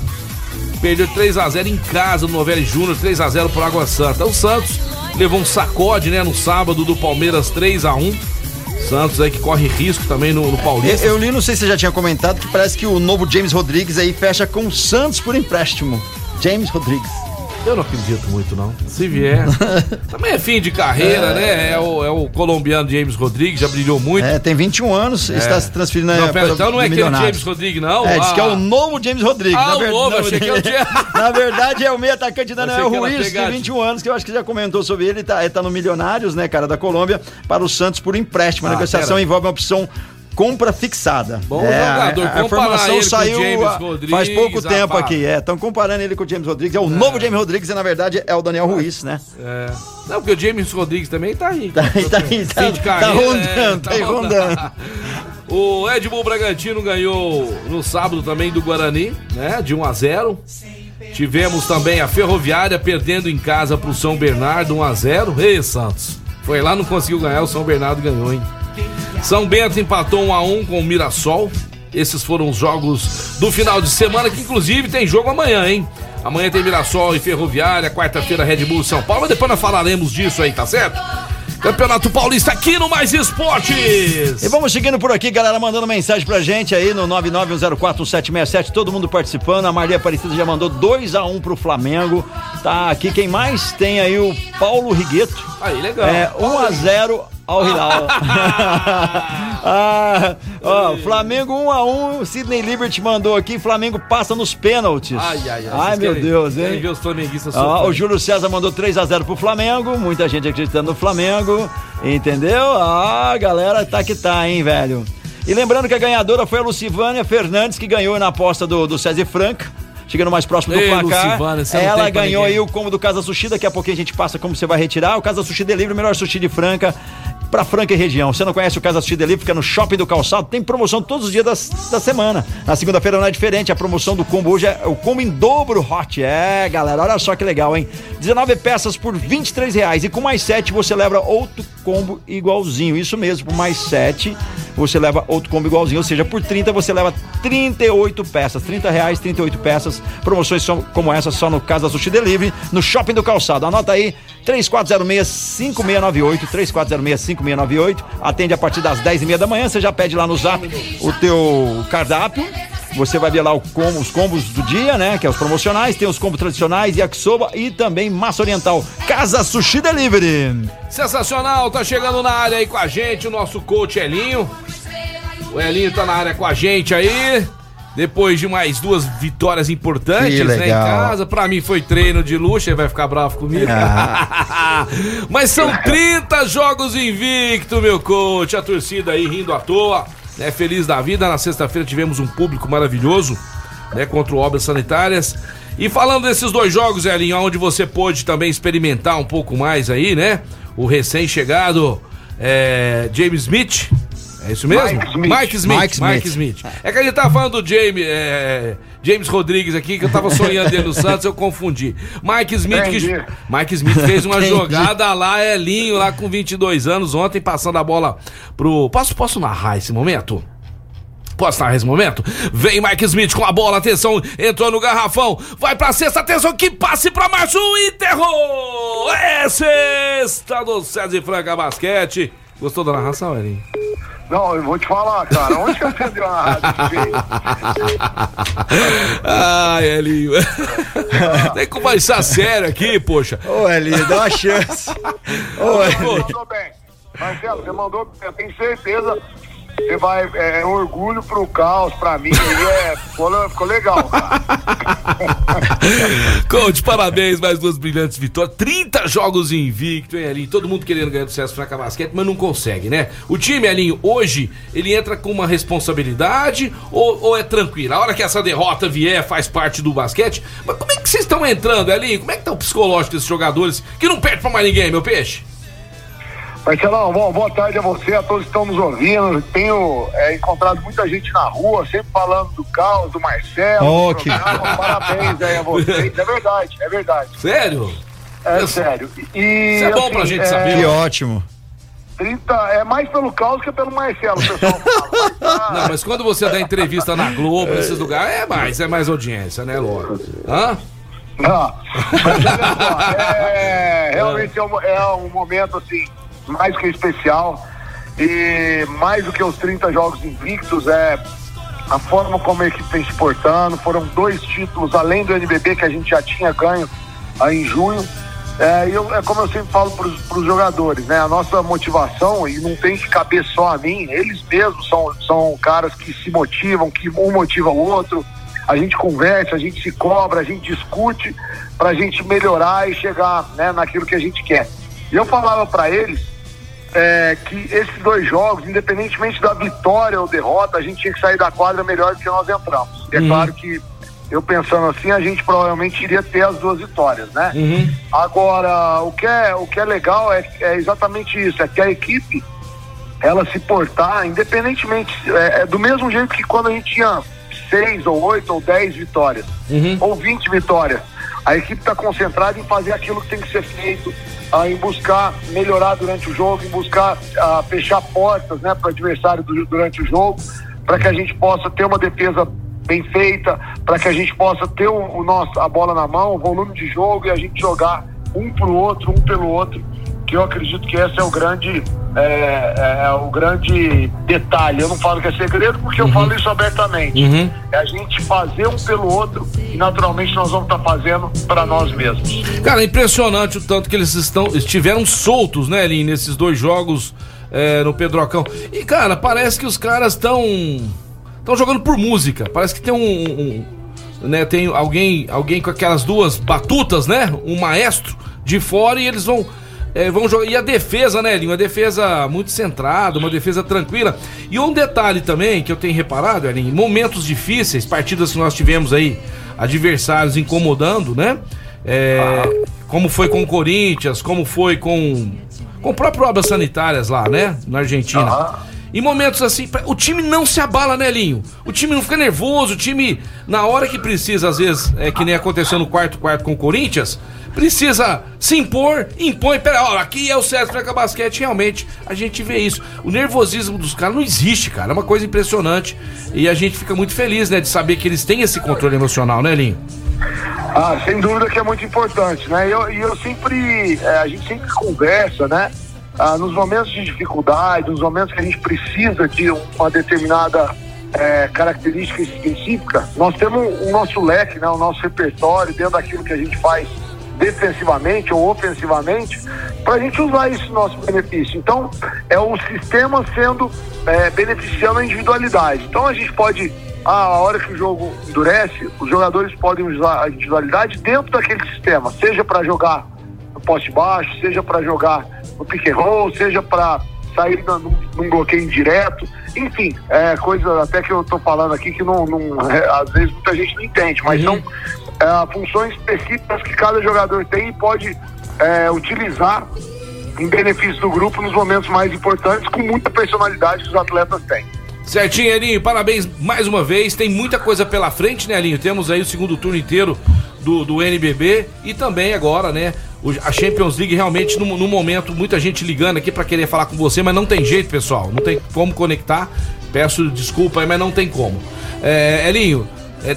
perdeu 3-0 em casa no Novelli Júnior, 3-0 pro Água Santa. O Santos levou um sacode, né, no sábado do Palmeiras, 3-1. Santos aí que corre risco também no Paulista. Eu li, não sei se você já tinha comentado, que parece que o novo James Rodrigues aí fecha com o Santos por empréstimo. James Rodrigues. Eu não acredito muito, não. Se vier. Também é fim de carreira, né? É o colombiano James Rodrigues, já brilhou muito. É, tem 21 anos, está se transferindo na... Não, pera, então não é aquele James Rodrigues, não? É, diz que é o novo James Rodrigues. Ah, o novo, achei que é o James. Na verdade, é o meio atacante da Daniel Ruiz, tem 21 anos, que eu acho que já comentou sobre ele, tá no Milionários, né, cara, da Colômbia, para o Santos por empréstimo. A negociação envolve uma opção compra fixada. Bom jogador. A informação saiu faz pouco tempo aqui. Estão comparando ele com o James Rodrigues. É o novo James Rodrigues e, na verdade, é o Daniel Ruiz, né? É. Não, porque o James Rodrigues também tá aí. Tá rondando. O Red Bull Bragantino ganhou no sábado também do Guarani, né? De 1-0. Tivemos também a Ferroviária perdendo em casa pro São Bernardo, 1-0. Ei, Santos. Foi lá, não conseguiu ganhar, o São Bernardo ganhou, hein? São Bento empatou 1-1 com o Mirassol. Esses foram os jogos do final de semana, que inclusive tem jogo amanhã, hein? Amanhã tem Mirassol e Ferroviária, quarta-feira Red Bull e São Paulo, mas depois nós falaremos disso aí, tá certo? Campeonato Paulista aqui no Mais Esportes. E vamos seguindo por aqui, galera, mandando mensagem pra gente aí no 991041767, todo mundo participando. A Maria Aparecida já mandou 2-1 pro Flamengo. Tá aqui, quem mais? Tem aí o Paulo Rigueto. Aí, legal. 1-0 Al Hilal. Flamengo 1-1, Sidney Liberty mandou aqui, Flamengo passa nos pênaltis. Ai meu Deus, hein? Ver os flamenguistas. O Júlio César mandou 3-0 pro Flamengo, muita gente acreditando no Flamengo, entendeu? Ah, galera, tá que tá, hein, velho? E lembrando que a ganhadora foi a Lucivânia Fernandes, que ganhou na aposta do Sesi Franca. Chegando mais próximo do placar, Lucivana, ela ganhou aí o combo do Casa Sushi. Daqui a pouquinho a gente passa como você vai retirar. O Casa Sushi Delivery, o melhor sushi de Franca, pra Franca e região. Você não conhece o Casa Sushi Delivery, fica no Shopping do Calçado, tem promoção todos os dias da semana. Na segunda-feira não é diferente, a promoção do combo hoje é o combo em dobro hot. É, galera, olha só que legal, hein? 19 peças por R$23 e com mais 7 você leva outro combo igualzinho. Isso mesmo, por mais 7 você leva outro combo igualzinho, ou seja, por 30 você leva 38 peças, R$30, 38 peças. Promoções como essa só no Casa Sushi Delivery, no Shopping do Calçado. Anota aí, 3406-5698, 3406-5698. Atende a partir das 10h30 da manhã. Você já pede lá no Zap o teu cardápio. Você vai ver lá os combos do dia, né? Que é os promocionais, tem os combos tradicionais, yakisoba e também massa oriental. Casa Sushi Delivery. Sensacional, tá chegando na área aí com a gente o nosso coach Elinho. O Elinho tá na área com a gente aí. Depois de mais 2 vitórias importantes, né, em casa. Pra mim foi treino de luxo, ele vai ficar bravo comigo. Ah. Mas são 30 jogos invicto, meu coach. A torcida aí rindo à toa, né, feliz da vida. Na sexta-feira tivemos um público maravilhoso, né, contra Obras Sanitárias. E falando desses 2 jogos, Elinho, onde você pôde também experimentar um pouco mais aí, né? O recém-chegado James Smith. É isso mesmo? Mike Smith. É que a gente tava falando do James Rodrigues aqui, que eu tava sonhando dele no Santos, eu confundi. Mike Smith fez uma jogada lá, Elinho, lá com 22 anos, ontem, passando a bola pro... Posso narrar esse momento? Vem Mike Smith com a bola, atenção, entrou no garrafão, vai pra cesta, atenção, que passe pra mais um, enterrou! É cesta do César Franca Basquete. Gostou da narração, Elinho? Não, eu vou te falar, cara. Onde que eu acendeu uma rádio de Ai, Elinho. Tem que conversar sério aqui, poxa. Ô, Elinho, dá uma chance. Ô, Elinho. Mandou bem. Marcelo, você mandou bem. Eu tenho certeza Você vai, é orgulho pro caos, pra mim, ficou legal, cara. Coach, parabéns, mais duas brilhantes vitórias, 30 jogos invicto, hein, Elinho? Todo mundo querendo ganhar do César Franca Basquete, mas não consegue, né? O time, Elinho, hoje, ele entra com uma responsabilidade ou é tranquilo? A hora que essa derrota vier, faz parte do basquete, mas como é que vocês estão entrando, Elinho? Como é que tá o psicológico desses jogadores que não perde pra mais ninguém, meu peixe? Marcelão, boa tarde a você, a todos que estão nos ouvindo. Tenho encontrado muita gente na rua, sempre falando do caos, do Marcelo. Oh, do programa. Parabéns aí a vocês. É verdade. Sério? É sério. E, isso é bom assim, pra gente saber. Que ótimo. 30, é mais pelo caos que pelo Marcelo, pessoal. Não, mas quando você dá entrevista na Globo, nesses lugares, é mais audiência, né, Loro? Hã? Não. Mas olha só, realmente é um momento assim, mais que especial, e mais do que os 30 jogos invictos é a forma como a equipe tem se portando. Foram 2 títulos além do NBB que a gente já tinha ganho aí em junho. É como eu sempre falo para os jogadores, né? A nossa motivação, e não tem que caber só a mim, eles mesmos são caras que se motivam, que um motiva o outro. A gente conversa, a gente se cobra, a gente discute pra gente melhorar e chegar, né, naquilo que a gente quer. E eu falava pra eles que esses 2 jogos, independentemente da vitória ou derrota, a gente tinha que sair da quadra melhor do que nós entramos. E é claro que, eu pensando assim, a gente provavelmente iria ter as 2 vitórias, né? Uhum. Agora, o que é legal é exatamente isso, é que a equipe, ela se portar, independentemente, do mesmo jeito que quando a gente tinha 6 ou 8 ou 10 vitórias, ou 20 vitórias, a equipe está concentrada em fazer aquilo que tem que ser feito, em buscar melhorar durante o jogo, em buscar fechar portas, né, para o adversário durante o jogo, para que a gente possa ter uma defesa bem feita, para que a gente possa ter a bola na mão, o volume de jogo, e a gente jogar um pelo outro, que eu acredito que esse é o grande detalhe. Eu não falo que é segredo porque eu falo isso abertamente. É a gente fazer um pelo outro e naturalmente nós vamos estar fazendo para nós mesmos. Cara, é impressionante o tanto que eles estiveram soltos, né, Elinho, nesses 2 jogos no Pedrocão. E, cara, parece que os caras estão jogando por música. Parece que tem né, tem alguém com aquelas 2 batutas, né, um maestro de fora, e eles vão jogar. E a defesa, né, Elinho? Uma defesa muito centrada, uma defesa tranquila. E um detalhe também que eu tenho reparado, Elinho, em momentos difíceis, partidas que nós tivemos aí, adversários incomodando, né? Como foi com o Corinthians, como foi com o próprio Obras Sanitárias lá, né? Na Argentina. Em momentos assim, o time não se abala, né, Elinho? O time não fica nervoso, o time, na hora que precisa, às vezes, que nem aconteceu no quarto com o Corinthians, precisa se impõe, ó, aqui é o César Franca Basquete, realmente a gente vê isso, o nervosismo dos caras não existe, cara, é uma coisa impressionante, e a gente fica muito feliz, né, de saber que eles têm esse controle emocional, né, Elinho? Sem dúvida que é muito importante, né, e eu sempre, a gente sempre conversa, né, nos momentos de dificuldade, nos momentos que a gente precisa de uma determinada característica específica, nós temos o nosso leque, né, o nosso repertório dentro daquilo que a gente faz defensivamente ou ofensivamente, para a gente usar isso no nosso benefício. Então, é o sistema sendo beneficiando a individualidade. Então, a gente pode, a hora que o jogo endurece, os jogadores podem usar a individualidade dentro daquele sistema, seja para jogar no poste baixo, seja para jogar no pick and roll, seja para sair num bloqueio indireto, enfim, coisa até que eu tô falando aqui que às vezes muita gente não entende, mas são funções específicas que cada jogador tem e pode utilizar em benefício do grupo nos momentos mais importantes, com muita personalidade que os atletas têm. Certinho, Elinho, parabéns mais uma vez, tem muita coisa pela frente, né, Elinho? Temos aí o segundo turno inteiro do NBB e também agora, né, a Champions League, realmente no momento, muita gente ligando aqui pra querer falar com você, mas não tem jeito, pessoal, não tem como conectar, peço desculpa aí, mas não tem como. Elinho,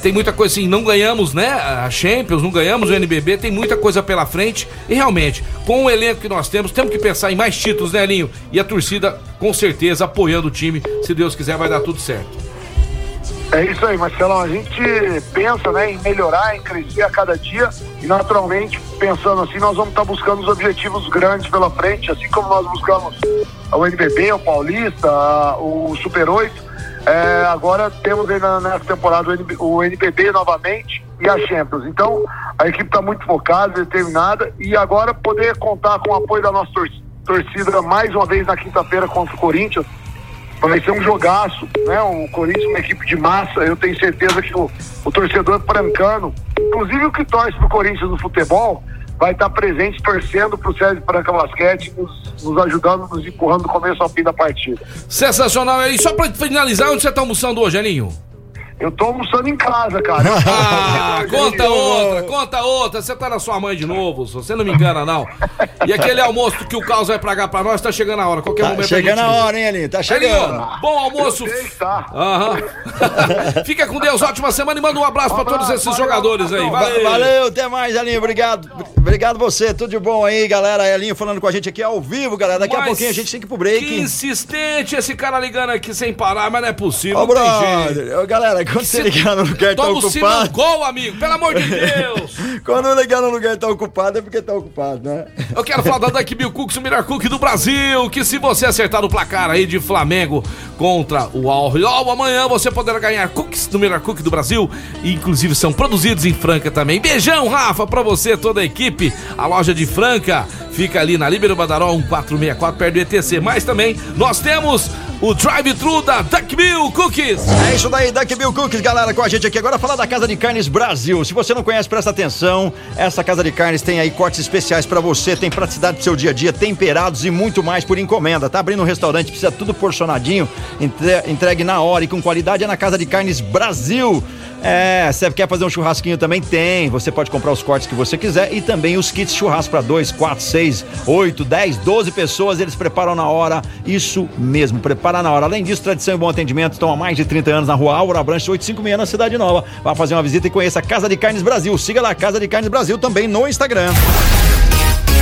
tem muita coisa assim, não ganhamos, né, a Champions, não ganhamos o NBB, tem muita coisa pela frente, e realmente, com o elenco que nós temos que pensar em mais títulos, né, Elinho? E a torcida, com certeza, apoiando o time, se Deus quiser, vai dar tudo certo. É isso aí, Marcelão. A gente pensa, né, em melhorar, em crescer a cada dia e, naturalmente, pensando assim, nós vamos estar buscando os objetivos grandes pela frente, assim como nós buscamos o NBB, o Paulista, o Super 8. É, agora temos aí nessa temporada o NBB novamente e a Champions. Então, a equipe está muito focada, determinada, e agora poder contar com o apoio da nossa torcida mais uma vez na quinta-feira contra o Corinthians. Vai ser um jogaço, né? O Corinthians é uma equipe de massa, eu tenho certeza que o torcedor francano, inclusive o que torce pro Corinthians no futebol, vai estar presente torcendo pro Sesi Franca Basquete, nos ajudando, nos empurrando do começo ao fim da partida. Sensacional. E só pra finalizar, onde você tá almoçando hoje, Elinho? Eu tô almoçando em casa, cara. Ah, conta outra. Você tá na sua mãe de novo, se você não me engana, não. E aquele almoço que o Carlos vai pagar pra nós, tá chegando a hora. Qualquer momento. Chegando a hora, hein, Elinho? Tá chegando. Elinho, bom almoço. Eu sei, tá. Uhum. Fica com Deus, ótima semana e manda um abraço pra todos esses jogadores aí. Valeu, até mais, Elinho. Obrigado. Obrigado você. Tudo de bom aí, galera. Elinho falando com a gente aqui ao vivo, galera. Daqui a pouquinho a gente tem que ir pro break. Que insistente esse cara ligando aqui sem parar, mas não é possível. Ô, brother, galera, quando você ligar no lugar tá ocupado... gol, amigo, pelo amor de Deus! Quando ligar no lugar tá ocupado é porque tá ocupado, né? Eu quero falar da Duckville Cooks, o melhor cookie do Brasil, que se você acertar o placar aí de Flamengo contra o Al Hilal, amanhã você poderá ganhar cookies do melhor cookie do Brasil, e inclusive são produzidos em Franca também. Beijão, Rafa, pra você, toda a equipe. A loja de Franca fica ali na Líbero Badaró 1464, perto do ETC. Mas também nós temos o drive-thru da Duckville Cooks. É isso daí, Duckville Cooks, galera, com a gente aqui agora. Falar da Casa de Carnes Brasil. Se você não conhece, presta atenção. Essa Casa de Carnes tem aí cortes especiais pra você, tem praticidade pro seu dia a dia, temperados e muito mais por encomenda. Tá abrindo um restaurante, precisa tudo porcionadinho, entregue na hora e com qualidade, é na Casa de Carnes Brasil. É, você quer fazer um churrasquinho também? Tem. Você pode comprar os cortes que você quiser e também os kits churrasco pra 2, 4, 6, 8, 10, 12 pessoas. Eles preparam na hora. Isso mesmo, preparam na hora. Além disso, tradição e bom atendimento. Estão há mais de 30 anos na rua Aura Branche 856, na Cidade Nova. Vá fazer uma visita e conheça a Casa de Carnes Brasil. Siga lá, Casa de Carnes Brasil, também no Instagram.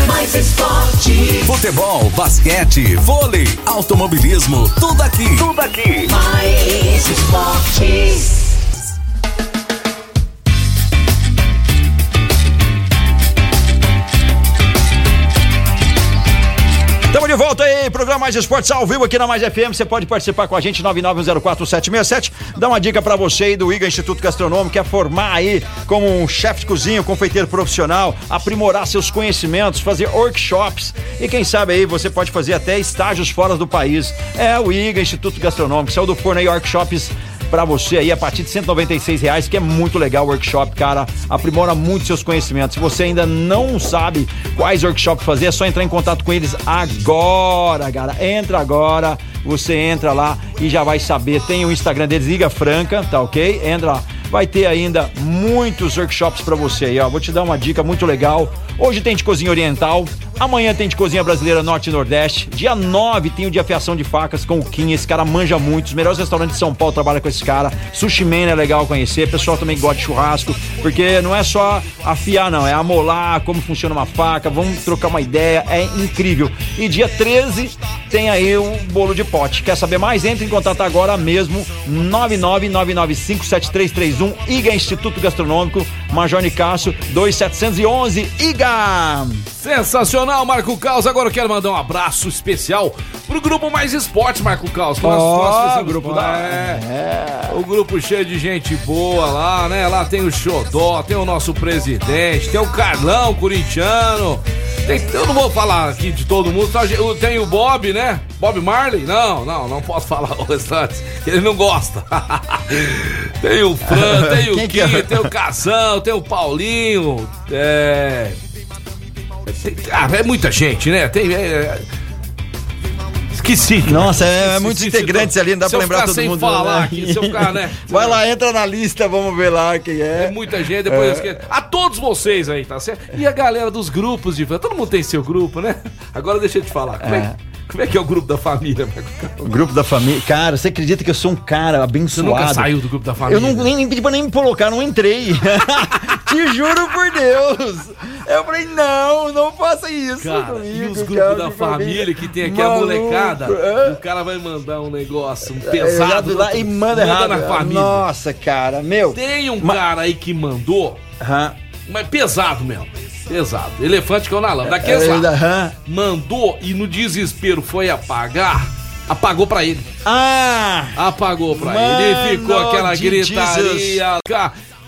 Mais esporte. Futebol, basquete, vôlei, automobilismo, tudo aqui. Tudo aqui. Mais esportes. Estamos de volta aí, programa Mais Esportes ao vivo aqui na Mais FM. Você pode participar com a gente, 991041767. Dá uma dica pra você aí do IGA, Instituto Gastronômico, quer formar aí como um chefe de cozinha, um confeiteiro profissional, aprimorar seus conhecimentos, fazer workshops e quem sabe aí você pode fazer até estágios fora do país. É o IGA, Instituto Gastronômico, saiu do forno aí, workshops pra você aí a partir de R$196, que é muito legal o workshop, cara, aprimora muito seus conhecimentos. Se você ainda não sabe quais workshops fazer, é só entrar em contato com eles agora, cara, entra agora, você entra lá e já vai saber. Tem o Instagram deles, Liga Franca, tá ok? Entra lá. Vai ter ainda muitos workshops pra você aí, ó. Vou te dar uma dica muito legal. Hoje tem de cozinha oriental, amanhã tem de cozinha brasileira norte e nordeste. Dia 9 tem o de afiação de facas com o Kim. Esse cara manja muito. Os melhores restaurantes de São Paulo trabalham com esse cara. Sushi Man é legal conhecer. O pessoal também gosta de churrasco, porque não é só afiar, não. É amolar, como funciona uma faca. Vamos trocar uma ideia. É incrível. E dia 13 tem aí o bolo de pote. Quer saber mais? Entre em contato agora mesmo. 999957331. IGA, Instituto Gastronômico, Major Nicásio, 2711, IGA. Sensacional, Marco Caos. Agora eu quero mandar um abraço especial pro grupo Mais Esportes, Marco Caos. O grupo o grupo cheio de gente boa lá, né? Lá tem o Xodó, tem o nosso presidente, tem o Carlão, corintiano. Eu não vou falar aqui de todo mundo, tem o Bob, né? Bob Marley? Não posso falar o restante, ele não gosta. Tem o Fran, tem o Kim, tem o Cação, tem o Paulinho, é muita gente, né? Esqueci. Nossa, muitos integrantes ali, não dá pra lembrar todo mundo. Se eu ficar sem falar aqui, se eu ficar, né? Vai lá, entra na lista, vamos ver lá quem é. É muita gente, depois eu esqueço. A todos vocês aí, tá certo? E a galera dos grupos de fãs, todo mundo tem seu grupo, né? Agora deixa eu te falar, como é que... Como é que é o grupo da família? O grupo da família... Cara, você acredita que eu sou um cara abençoado? Você nunca saiu do grupo da família? Eu não, nem pedi pra nem me colocar, não entrei. Te juro por Deus. Eu falei, não faça isso, cara, comigo. E os grupos da família que tem aqui maluco, a molecada, o cara vai mandar um negócio um pesado lá e manda errado na família. Nossa, cara, meu. Tem um cara aí que mandou, mas pesado mesmo. Pesado. Elefante caiu na lama. Daqueles lá. Mandou e no desespero foi apagar. Apagou pra ele. Apagou pra ele. E ficou aquela gritaria.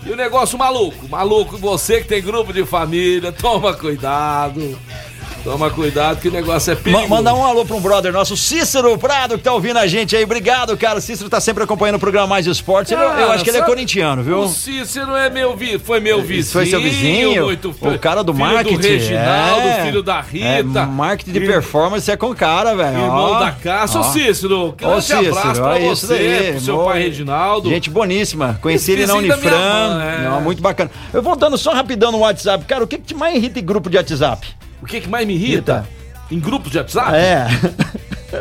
E o negócio maluco. Maluco, você que tem grupo de família, toma cuidado. Toma cuidado que o negócio é perigoso. Mandar um alô para um brother nosso, Cícero Prado, que tá ouvindo a gente aí. Obrigado, cara. Cícero tá sempre acompanhando o programa Mais Esportes. Cara, eu acho que ele é corintiano, viu? O Cícero é meu vizinho. Foi seu vizinho? Muito, o cara do marketing. Filho do Reginaldo, filho da Rita. É, marketing de performance é com o cara, velho. Irmão da Cássia. Ô, Cícero, grande abraço pra você, pro seu pai Reginaldo. Gente boníssima. Conheci ele na Unifran. Não, muito bacana. Eu vou dando só rapidão no WhatsApp. Cara, o que te mais irrita em grupo de WhatsApp? O que mais me irrita? Em grupos de WhatsApp?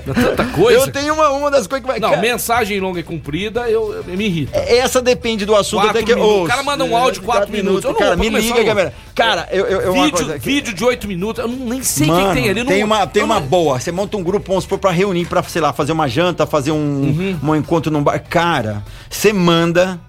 Dá tanta coisa. Eu tenho uma das coisas que vai... Não, mensagem longa e comprida, eu me irrita. Essa depende do assunto. Até que... O cara manda um áudio de 4 minutos. Eu não, cara, me liga, câmera. Cara, eu vídeo de 8 minutos, eu nem sei o que tem ali. Tem uma boa. Você monta um grupo, vamos supor, pra reunir, pra, sei lá, fazer uma janta, fazer um encontro num bar. Cara, você manda...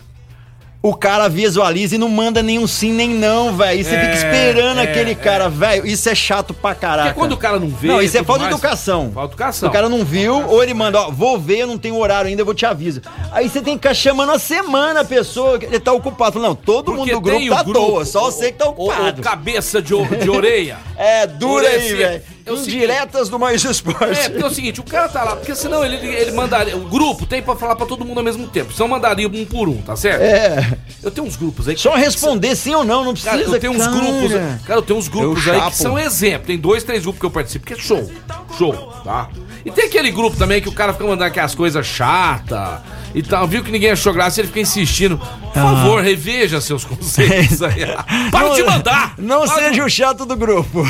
O cara visualiza e não manda nenhum sim nem não, velho. E você fica esperando aquele cara, velho. Isso é chato pra caraca. Porque quando o cara não vê... Não, isso é falta de educação. Falta de educação. O cara não viu, ou ele manda, ó, vou ver, eu não tenho horário ainda, eu vou te aviso. Aí você tem que ficar chamando a semana a pessoa, ele tá ocupado. Não, todo mundo do grupo tá à toa, só você que tá ocupado. Cabeça de orelha. Dura aí, velho. Indiretas do Mais Esporte. Porque é o seguinte, o cara tá lá, porque senão ele mandaria... O grupo tem pra falar pra todo mundo ao mesmo tempo, senão mandaria um por um, tá certo? Eu tenho uns grupos aí que... Só responder sim ou não, não precisa. Cara, eu tenho uns grupos... Cara, eu tenho uns grupos aí que são exemplo. Tem 2, 3 grupos que eu participo, que é show. Show, tá? E tem aquele grupo também que o cara fica mandando aquelas coisas chatas e tal, viu que ninguém achou graça, ele fica insistindo. Por favor, reveja seus conceitos aí. Para de mandar! Não seja o chato do grupo.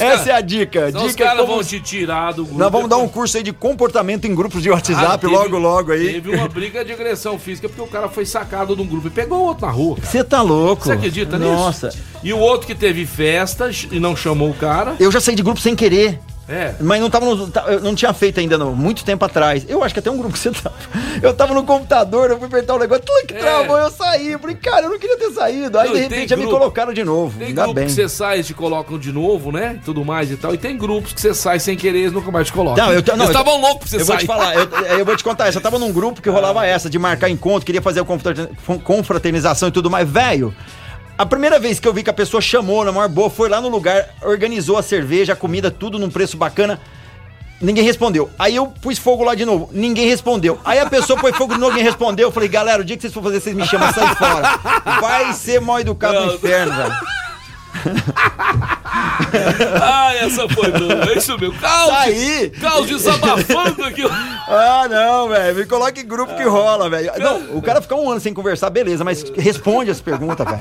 Essa é a dica. Senão os caras vão te tirar do grupo. Nós vamos dar um curso aí de comportamento em grupos de WhatsApp logo aí. Teve uma briga de agressão física porque o cara foi sacado de um grupo e pegou o outro na rua. Você tá louco? Você acredita nisso? Nossa. E o outro que teve festa e não chamou o cara. Eu já saí de grupo sem querer. Mas não tinha feito ainda, não. Muito tempo atrás. Eu acho que até um grupo que você tava. Eu tava no computador, eu fui apertar um negócio, tudo que travou, eu saí. Eu falei, cara, eu não queria ter saído. Aí de repente já me colocaram de novo. Tem grupo que você sai e te colocam de novo, né? Tudo mais e tal. E tem grupos que você sai sem querer e eles nunca mais te colocam. Eles estavam loucos pra você sair. Eu vou te contar isso. Eu tava num grupo que rolava essa, de marcar encontro, queria fazer a confraternização e tudo mais. Velho. A primeira vez que eu vi que a pessoa chamou na maior boa, foi lá no lugar, organizou a cerveja, a comida, tudo num preço bacana. Ninguém respondeu. Aí eu pus fogo lá de novo. Ninguém respondeu. Aí a pessoa pôs fogo de novo, ninguém respondeu. Eu falei, galera, o dia que vocês for fazer, vocês me chamam, sai fora. Vai ser mal educado no inferno, velho. Essa foi boa. É isso, meu. Caos desabafando aqui. Não, velho. Me coloca em grupo que rola, velho. Não, o cara fica um ano sem conversar, beleza, mas responde as perguntas, velho.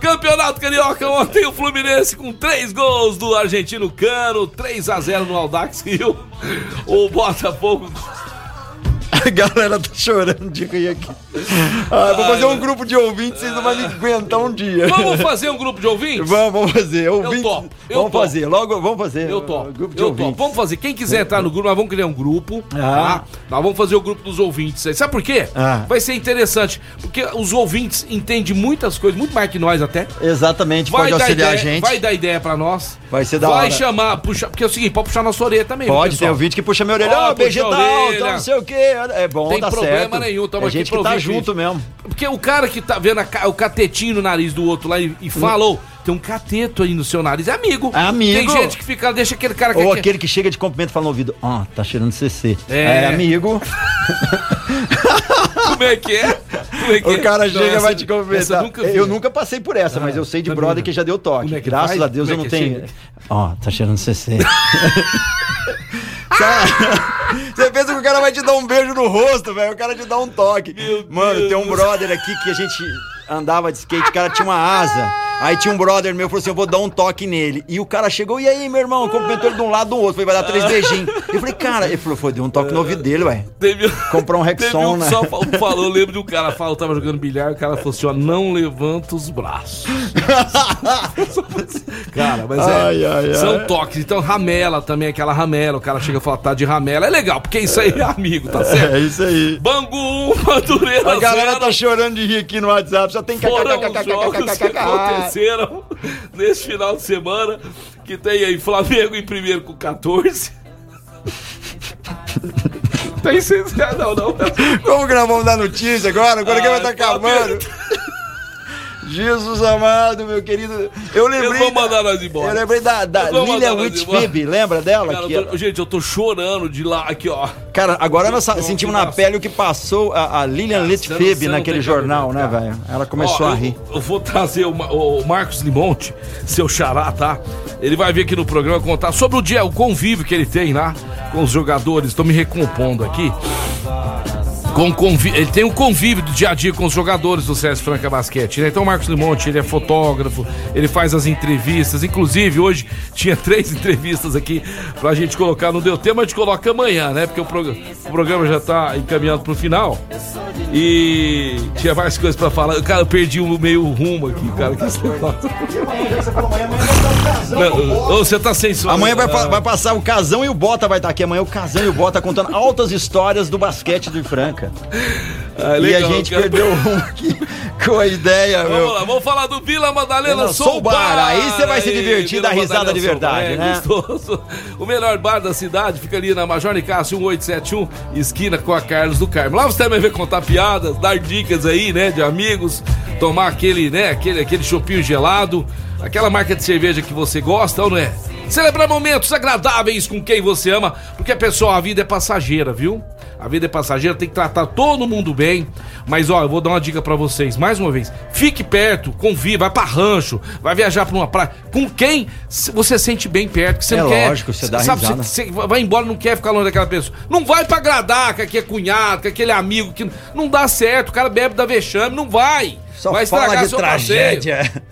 Campeonato Carioca, ontem o Fluminense com 3 gols do argentino Cano, 3-0 no Audax Rio. O Botafogo... A galera tá chorando de rir aqui. Vou fazer um grupo de ouvintes, vocês não vão me aguentar um dia. Vamos fazer um grupo de ouvintes? Vamos fazer. Eu topo. Vamos fazer. Eu topo. Grupo de ouvintes. Vamos fazer. Quem quiser entrar no grupo, nós vamos criar um grupo. Tá? Nós vamos fazer o grupo dos ouvintes aí. Sabe por quê? Vai ser interessante. Porque os ouvintes entendem muitas coisas, muito mais que nós até. Exatamente, pode auxiliar a gente. Vai dar ideia pra nós. Vai ser da hora. Vai chamar, puxar, porque é o seguinte, pode puxar nossa orelha também. Pode, tem ouvinte que puxa minha orelha. Não sei o quê. É bom, tem problema nenhum, tamo aqui pra ouvir. A gente que tá junto mesmo. Porque o cara que tá vendo o catetinho no nariz do outro lá e falou, tem um cateto aí no seu nariz, é amigo. Tem gente que fica, deixa aquele cara... Ou aquele que chega de cumprimento e fala no ouvido, tá cheirando CC. É amigo. Como é que o cara chega e vai te cumprimentar. Eu nunca passei por essa, mas eu sei de brother que já deu toque. Graças a Deus eu não tenho... Tá cheirando CC. Você pensa que o cara vai te dar um beijo no rosto, velho. O cara te dá um toque. Mano, tem um brother aqui que a gente andava de skate, o cara tinha uma asa. Aí tinha um brother meu, falou assim, eu vou dar um toque nele. E o cara chegou, e aí, meu irmão? Cumprimentou ele de um lado do outro, falei, vai dar 3 beijinhos. Eu falei, cara, ele falou, foi de um toque no ouvido dele, ué. Comprou um Rexon, né? Só falou, eu lembro de um cara, falou, tava jogando bilhar, o cara falou assim, ó, não levanta os braços. Cara, mas ai, ai, são toques. Então, ramela também, aquela ramela, o cara chega e fala, tá de ramela. É legal, porque isso aí é amigo, tá certo? É isso aí. Bangu 1, Madureira 0. A galera tá chorando de rir aqui no WhatsApp, só tem aconteceram nesse final de semana, que tem aí Flamengo em primeiro com 14. Tem sensação, não. Como que nós vamos dar notícia agora? Agora que vai estar acabando. Jesus amado, meu querido. Eu lembrei. Vou mandar nós embora. Eu lembrei da Lilian Whitfield, lembra dela? Cara, gente, eu tô chorando de lá, aqui, ó. Cara, agora nós sentimos na pele o que passou a Lilian Whitfield naquele jornal, né, velho? Ela começou a rir. Eu vou trazer o Marcos Limonte, seu xará, tá? Ele vai vir aqui no programa contar sobre o dia, o convívio que ele tem lá com os jogadores. Tô me recompondo aqui. Ele tem um convívio do dia a dia com os jogadores do César Franca Basquete, né? Então o Marcos Limonte, ele é fotógrafo, ele faz as entrevistas, inclusive hoje tinha 3 entrevistas aqui pra gente colocar, não deu tempo, mas a gente coloca amanhã, né? Porque o programa já tá encaminhado pro final e tinha várias coisas pra falar. Cara, eu perdi o meio rumo aqui, cara, que você ou você tá sem som. Amanhã vai passar o Casão e o Bota, vai estar aqui amanhã, o Casão e o Bota contando altas histórias do basquete do Franca. Ah, legal, e a gente perdeu um aqui com a ideia, vamos lá, vamos falar do Vila Madalena Sobar. Aí você vai se divertir, dar risada de verdade, né? Gostoso. O melhor bar da cidade fica ali na Major Nicásio 1871, esquina com a Carlos do Carmo. Lá você também vai contar piadas, dar dicas aí, né, de amigos, tomar aquele, né, aquele chopinho gelado, aquela marca de cerveja que você gosta, ou não é? Celebrar momentos agradáveis com quem você ama, porque, pessoal, a vida é passageira, viu? A vida é passageira, tem que tratar todo mundo bem. Mas, ó, eu vou dar uma dica pra vocês, mais uma vez. Fique perto, convive, vai pra rancho, vai viajar pra uma praia. Com quem você sente bem perto, que você não quer... É lógico, você dá risada. Você vai embora, não quer ficar longe daquela pessoa. Não vai pra agradar, que aqui é cunhado, que aquele amigo, que não dá certo, o cara bebe da vexame, não vai. Só vai estragar seu tragédia. Passeio.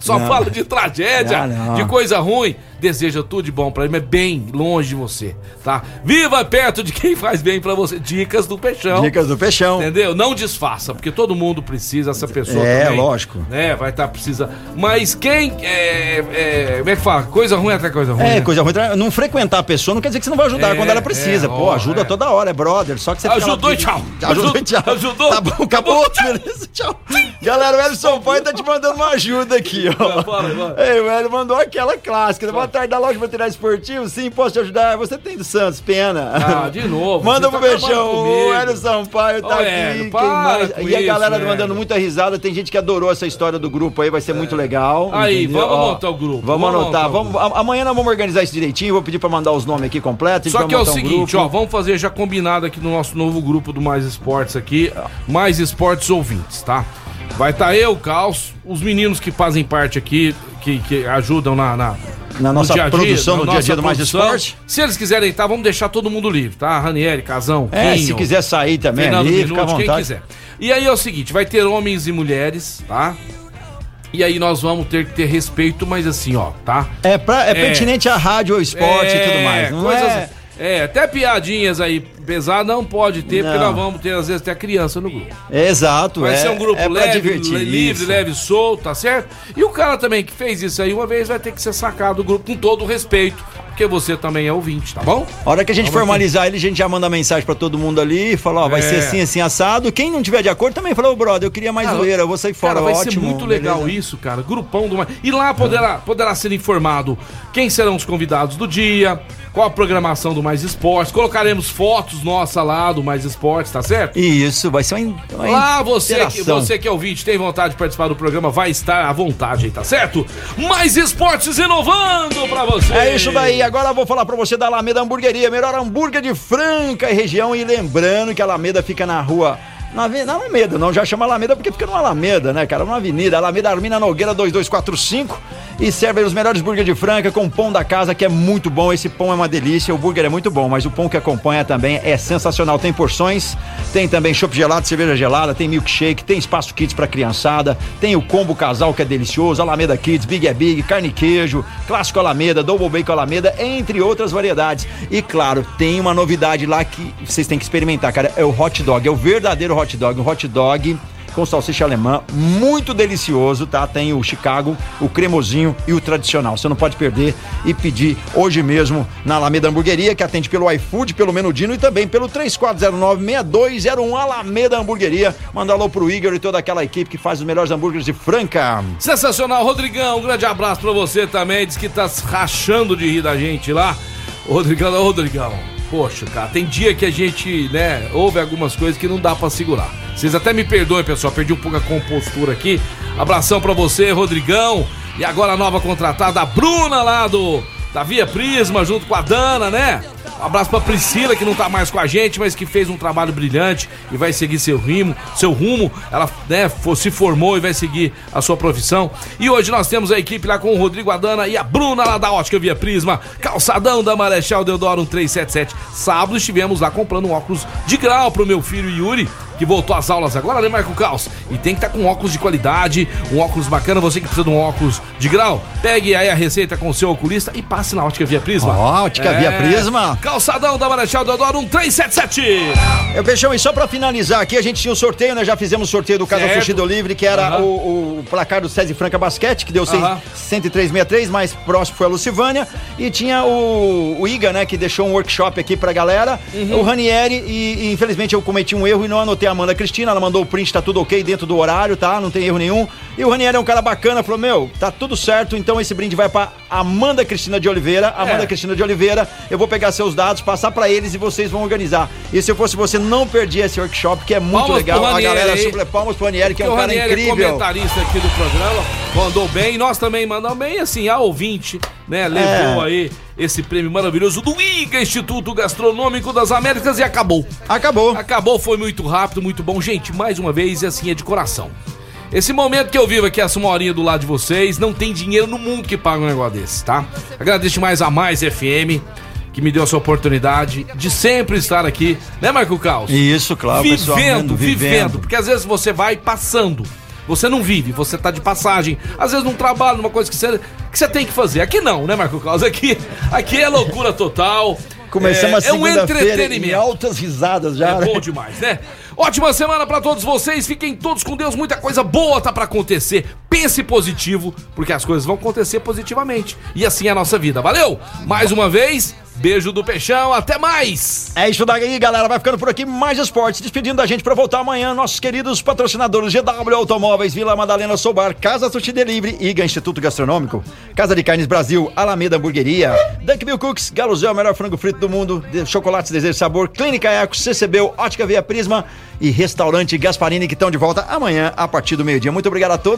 Só fala de tragédia, não. De coisa ruim. Deseja tudo de bom pra ele, mas bem longe de você, tá? Viva perto de quem faz bem pra você. Dicas do Peixão. Dicas do Peixão. Entendeu? Não disfarça, porque todo mundo precisa, essa pessoa também. É, lógico. Né? Vai estar precisando. Mas quem... como é que fala? Coisa ruim é até coisa ruim. É, né? Coisa ruim. Não frequentar a pessoa não quer dizer que você não vai ajudar quando ela precisa. Ajuda toda hora, é brother. Só que você ajudou e tchau. Ajudou e tchau. Ajudou. Tá bom, acabou. Beleza, tchau. Galera, o Hélio Sampaio tá te mandando uma ajuda aqui, ó. Fala. Ei, o Hélio mandou aquela clássica. Boa tarde, da loja de materiais esportivos. Sim, posso te ajudar. Você tem do Santos, pena. Ah, de novo. Manda um beijão. O Hélio Sampaio tá aqui. E a galera mandando muita risada. Tem gente que adorou essa história do grupo aí. Vai ser muito legal. Aí, vamos montar o grupo. Vamos anotar. Amanhã nós vamos organizar isso direitinho. Vou pedir pra mandar os nomes aqui completos. Só que é o seguinte, ó. Vamos fazer já combinado aqui no nosso novo grupo do Mais Esportes aqui. Mais Esportes Ouvintes, tá? Vai estar eu, Caos, os meninos que fazem parte aqui, que ajudam na nossa produção, no dia a dia do Mais Esporte. Se eles quiserem estar, vamos deixar todo mundo livre, tá? Ranieri, Casão, Quinho, se quiser sair também, é livre, fica à vontade. Quem quiser. E aí é o seguinte, vai ter homens e mulheres, tá? E aí nós vamos ter que ter respeito, mas assim, ó, tá? É pertinente à rádio, ao esporte e tudo mais, não coisas, até piadinhas aí pesadas não pode ter, porque nós vamos ter, às vezes, até criança no grupo. Exato, vai ser um grupo leve, solto, tá certo? E o cara também que fez isso aí uma vez vai ter que ser sacado do grupo com todo o respeito, porque você também é ouvinte, tá bom? A hora que a gente formalizar ele, a gente já manda mensagem pra todo mundo ali, fala, ó, vai ser assim, assim, assado. Quem não tiver de acordo também fala, ô, brother, eu queria mais zoeira, eu vou sair fora, cara, vai ser muito legal, beleza? Isso, cara, grupão do mais... E lá poderá ser informado quem serão os convidados do dia, qual a programação do Mais Esportes, colocaremos fotos nossa lá do Mais Esportes, tá certo? Isso, vai ser uma lá você que é ouvinte, tem vontade de participar do programa, vai estar à vontade aí, tá certo? Mais Esportes inovando pra você! É isso daí, agora eu vou falar pra você da Alameda Hamburgueria, melhor hambúrguer de Franca e região, e lembrando que a Alameda fica na rua... Na Alameda, não, já chama Alameda porque fica numa Alameda, né, cara? Numa avenida, Alameda Armina Nogueira 2245. e servem os melhores burgers de Franca com pão da casa, que é muito bom. Esse pão é uma delícia, o burger é muito bom, mas o pão que acompanha também é sensacional. Tem porções, tem também chopp gelado, cerveja gelada, tem milkshake, tem espaço kids pra criançada, tem o combo casal que é delicioso, Alameda Kids, Big é Big, carne e queijo, clássico Alameda, double bacon Alameda, entre outras variedades. E claro, tem uma novidade lá que vocês têm que experimentar, cara, é o hot dog, é o verdadeiro hot dog, um hot dog com salsicha alemã, muito delicioso, tá? Tem o Chicago, o cremosinho e o tradicional. Você não pode perder e pedir hoje mesmo na Alameda Hamburgueria, que atende pelo iFood, pelo Menudino e também pelo 3409-6201 Alameda Hamburgueria. Manda alô pro Igor e toda aquela equipe que faz os melhores hambúrgueres de Franca. Sensacional, Rodrigão, um grande abraço pra você também, diz que tá rachando de rir da gente lá. Rodrigão. Poxa, cara, tem dia que a gente, né, ouve algumas coisas que não dá pra segurar. Vocês até me perdoem, pessoal, perdi um pouco a compostura aqui. Abração pra você, Rodrigão. E agora a nova contratada, a Bruna lá da Via Prisma, junto com a Dana, né? Um abraço pra Priscila, que não tá mais com a gente, mas que fez um trabalho brilhante e vai seguir seu rumo. Ela, né, se formou e vai seguir a sua profissão. E hoje nós temos a equipe lá com o Rodrigo, a Dana e a Bruna lá da Ótica Via Prisma, calçadão da Marechal Deodoro 1377. Sábado estivemos lá comprando um óculos de grau pro meu filho Yuri, que voltou às aulas agora, né, Marco Caos? E tem que estar com óculos de qualidade, um óculos bacana. Você que precisa de um óculos de grau, pegue aí a receita com o seu oculista e passe na Ótica Via Prisma. Ó, Ótica Via Prisma. Calçadão da Marechal Deodoro 1377. Eu, Peixão, e só pra finalizar aqui, a gente tinha um sorteio, né? Já fizemos o sorteio do Casa Sushi Delivery, que era o placar do Sesi Franca Basquete, que deu 103,63, mais próximo foi a Lucivânia. E tinha o IGA, né, que deixou um workshop aqui pra galera. Uhum. O Ranieri, e infelizmente eu cometi um erro e não anotei a Amanda Cristina, ela mandou o print, tá tudo ok dentro do horário, tá? Não tem erro nenhum. E o Ranieri é um cara bacana, falou, meu, tá tudo certo, então esse brinde vai pra Amanda Cristina de Oliveira. Eu vou pegar seus dados, passar pra eles e vocês vão organizar. E se eu fosse você, não perdi esse workshop, que é muito palmas legal. A galera super palmas pro Ranieri, que é um cara incrível. O Ranieri é comentarista aqui do programa, mandou bem, nós também mandamos bem, assim, a ouvinte, né, levou aí esse prêmio maravilhoso do IGA, Instituto Gastronômico das Américas, e acabou, foi muito rápido, muito bom. Gente, mais uma vez, assim, é de coração. Esse momento que eu vivo aqui, essa uma horinha do lado de vocês, não tem dinheiro no mundo que paga um negócio desse, tá? Agradeço demais a Mais FM, que me deu essa oportunidade de sempre estar aqui, né, Marco Caos? Isso, claro, vivendo, porque às vezes você vai passando. Você não vive, você tá de passagem. Às vezes num trabalho, numa coisa que você tem que fazer. Aqui não, né, Marco Carlos? Aqui é loucura total. Começamos a segunda-feira em altas risadas já. É, né? Bom demais, né? Ótima semana pra todos vocês. Fiquem todos com Deus. Muita coisa boa tá pra acontecer. Pense positivo, porque as coisas vão acontecer positivamente. E assim é a nossa vida. Valeu? Mais uma vez... Beijo do Peixão, até mais! É isso daí, galera, vai ficando por aqui, Mais Esportes, despedindo da gente pra voltar amanhã, nossos queridos patrocinadores GW Automóveis, Vila Madalena Sobar, Casa Sushi Delivery, IGA Instituto Gastronômico, Casa de Carnes Brasil, Alameda Hamburgueria, Duckville Cooks, Galo Zé, o melhor frango frito do mundo, Chocolates Desejo Sabor, Clínica Eco, CCBEU, Ótica Via Prisma e Restaurante Gasparini, que estão de volta amanhã a partir do meio-dia. Muito obrigado a todos.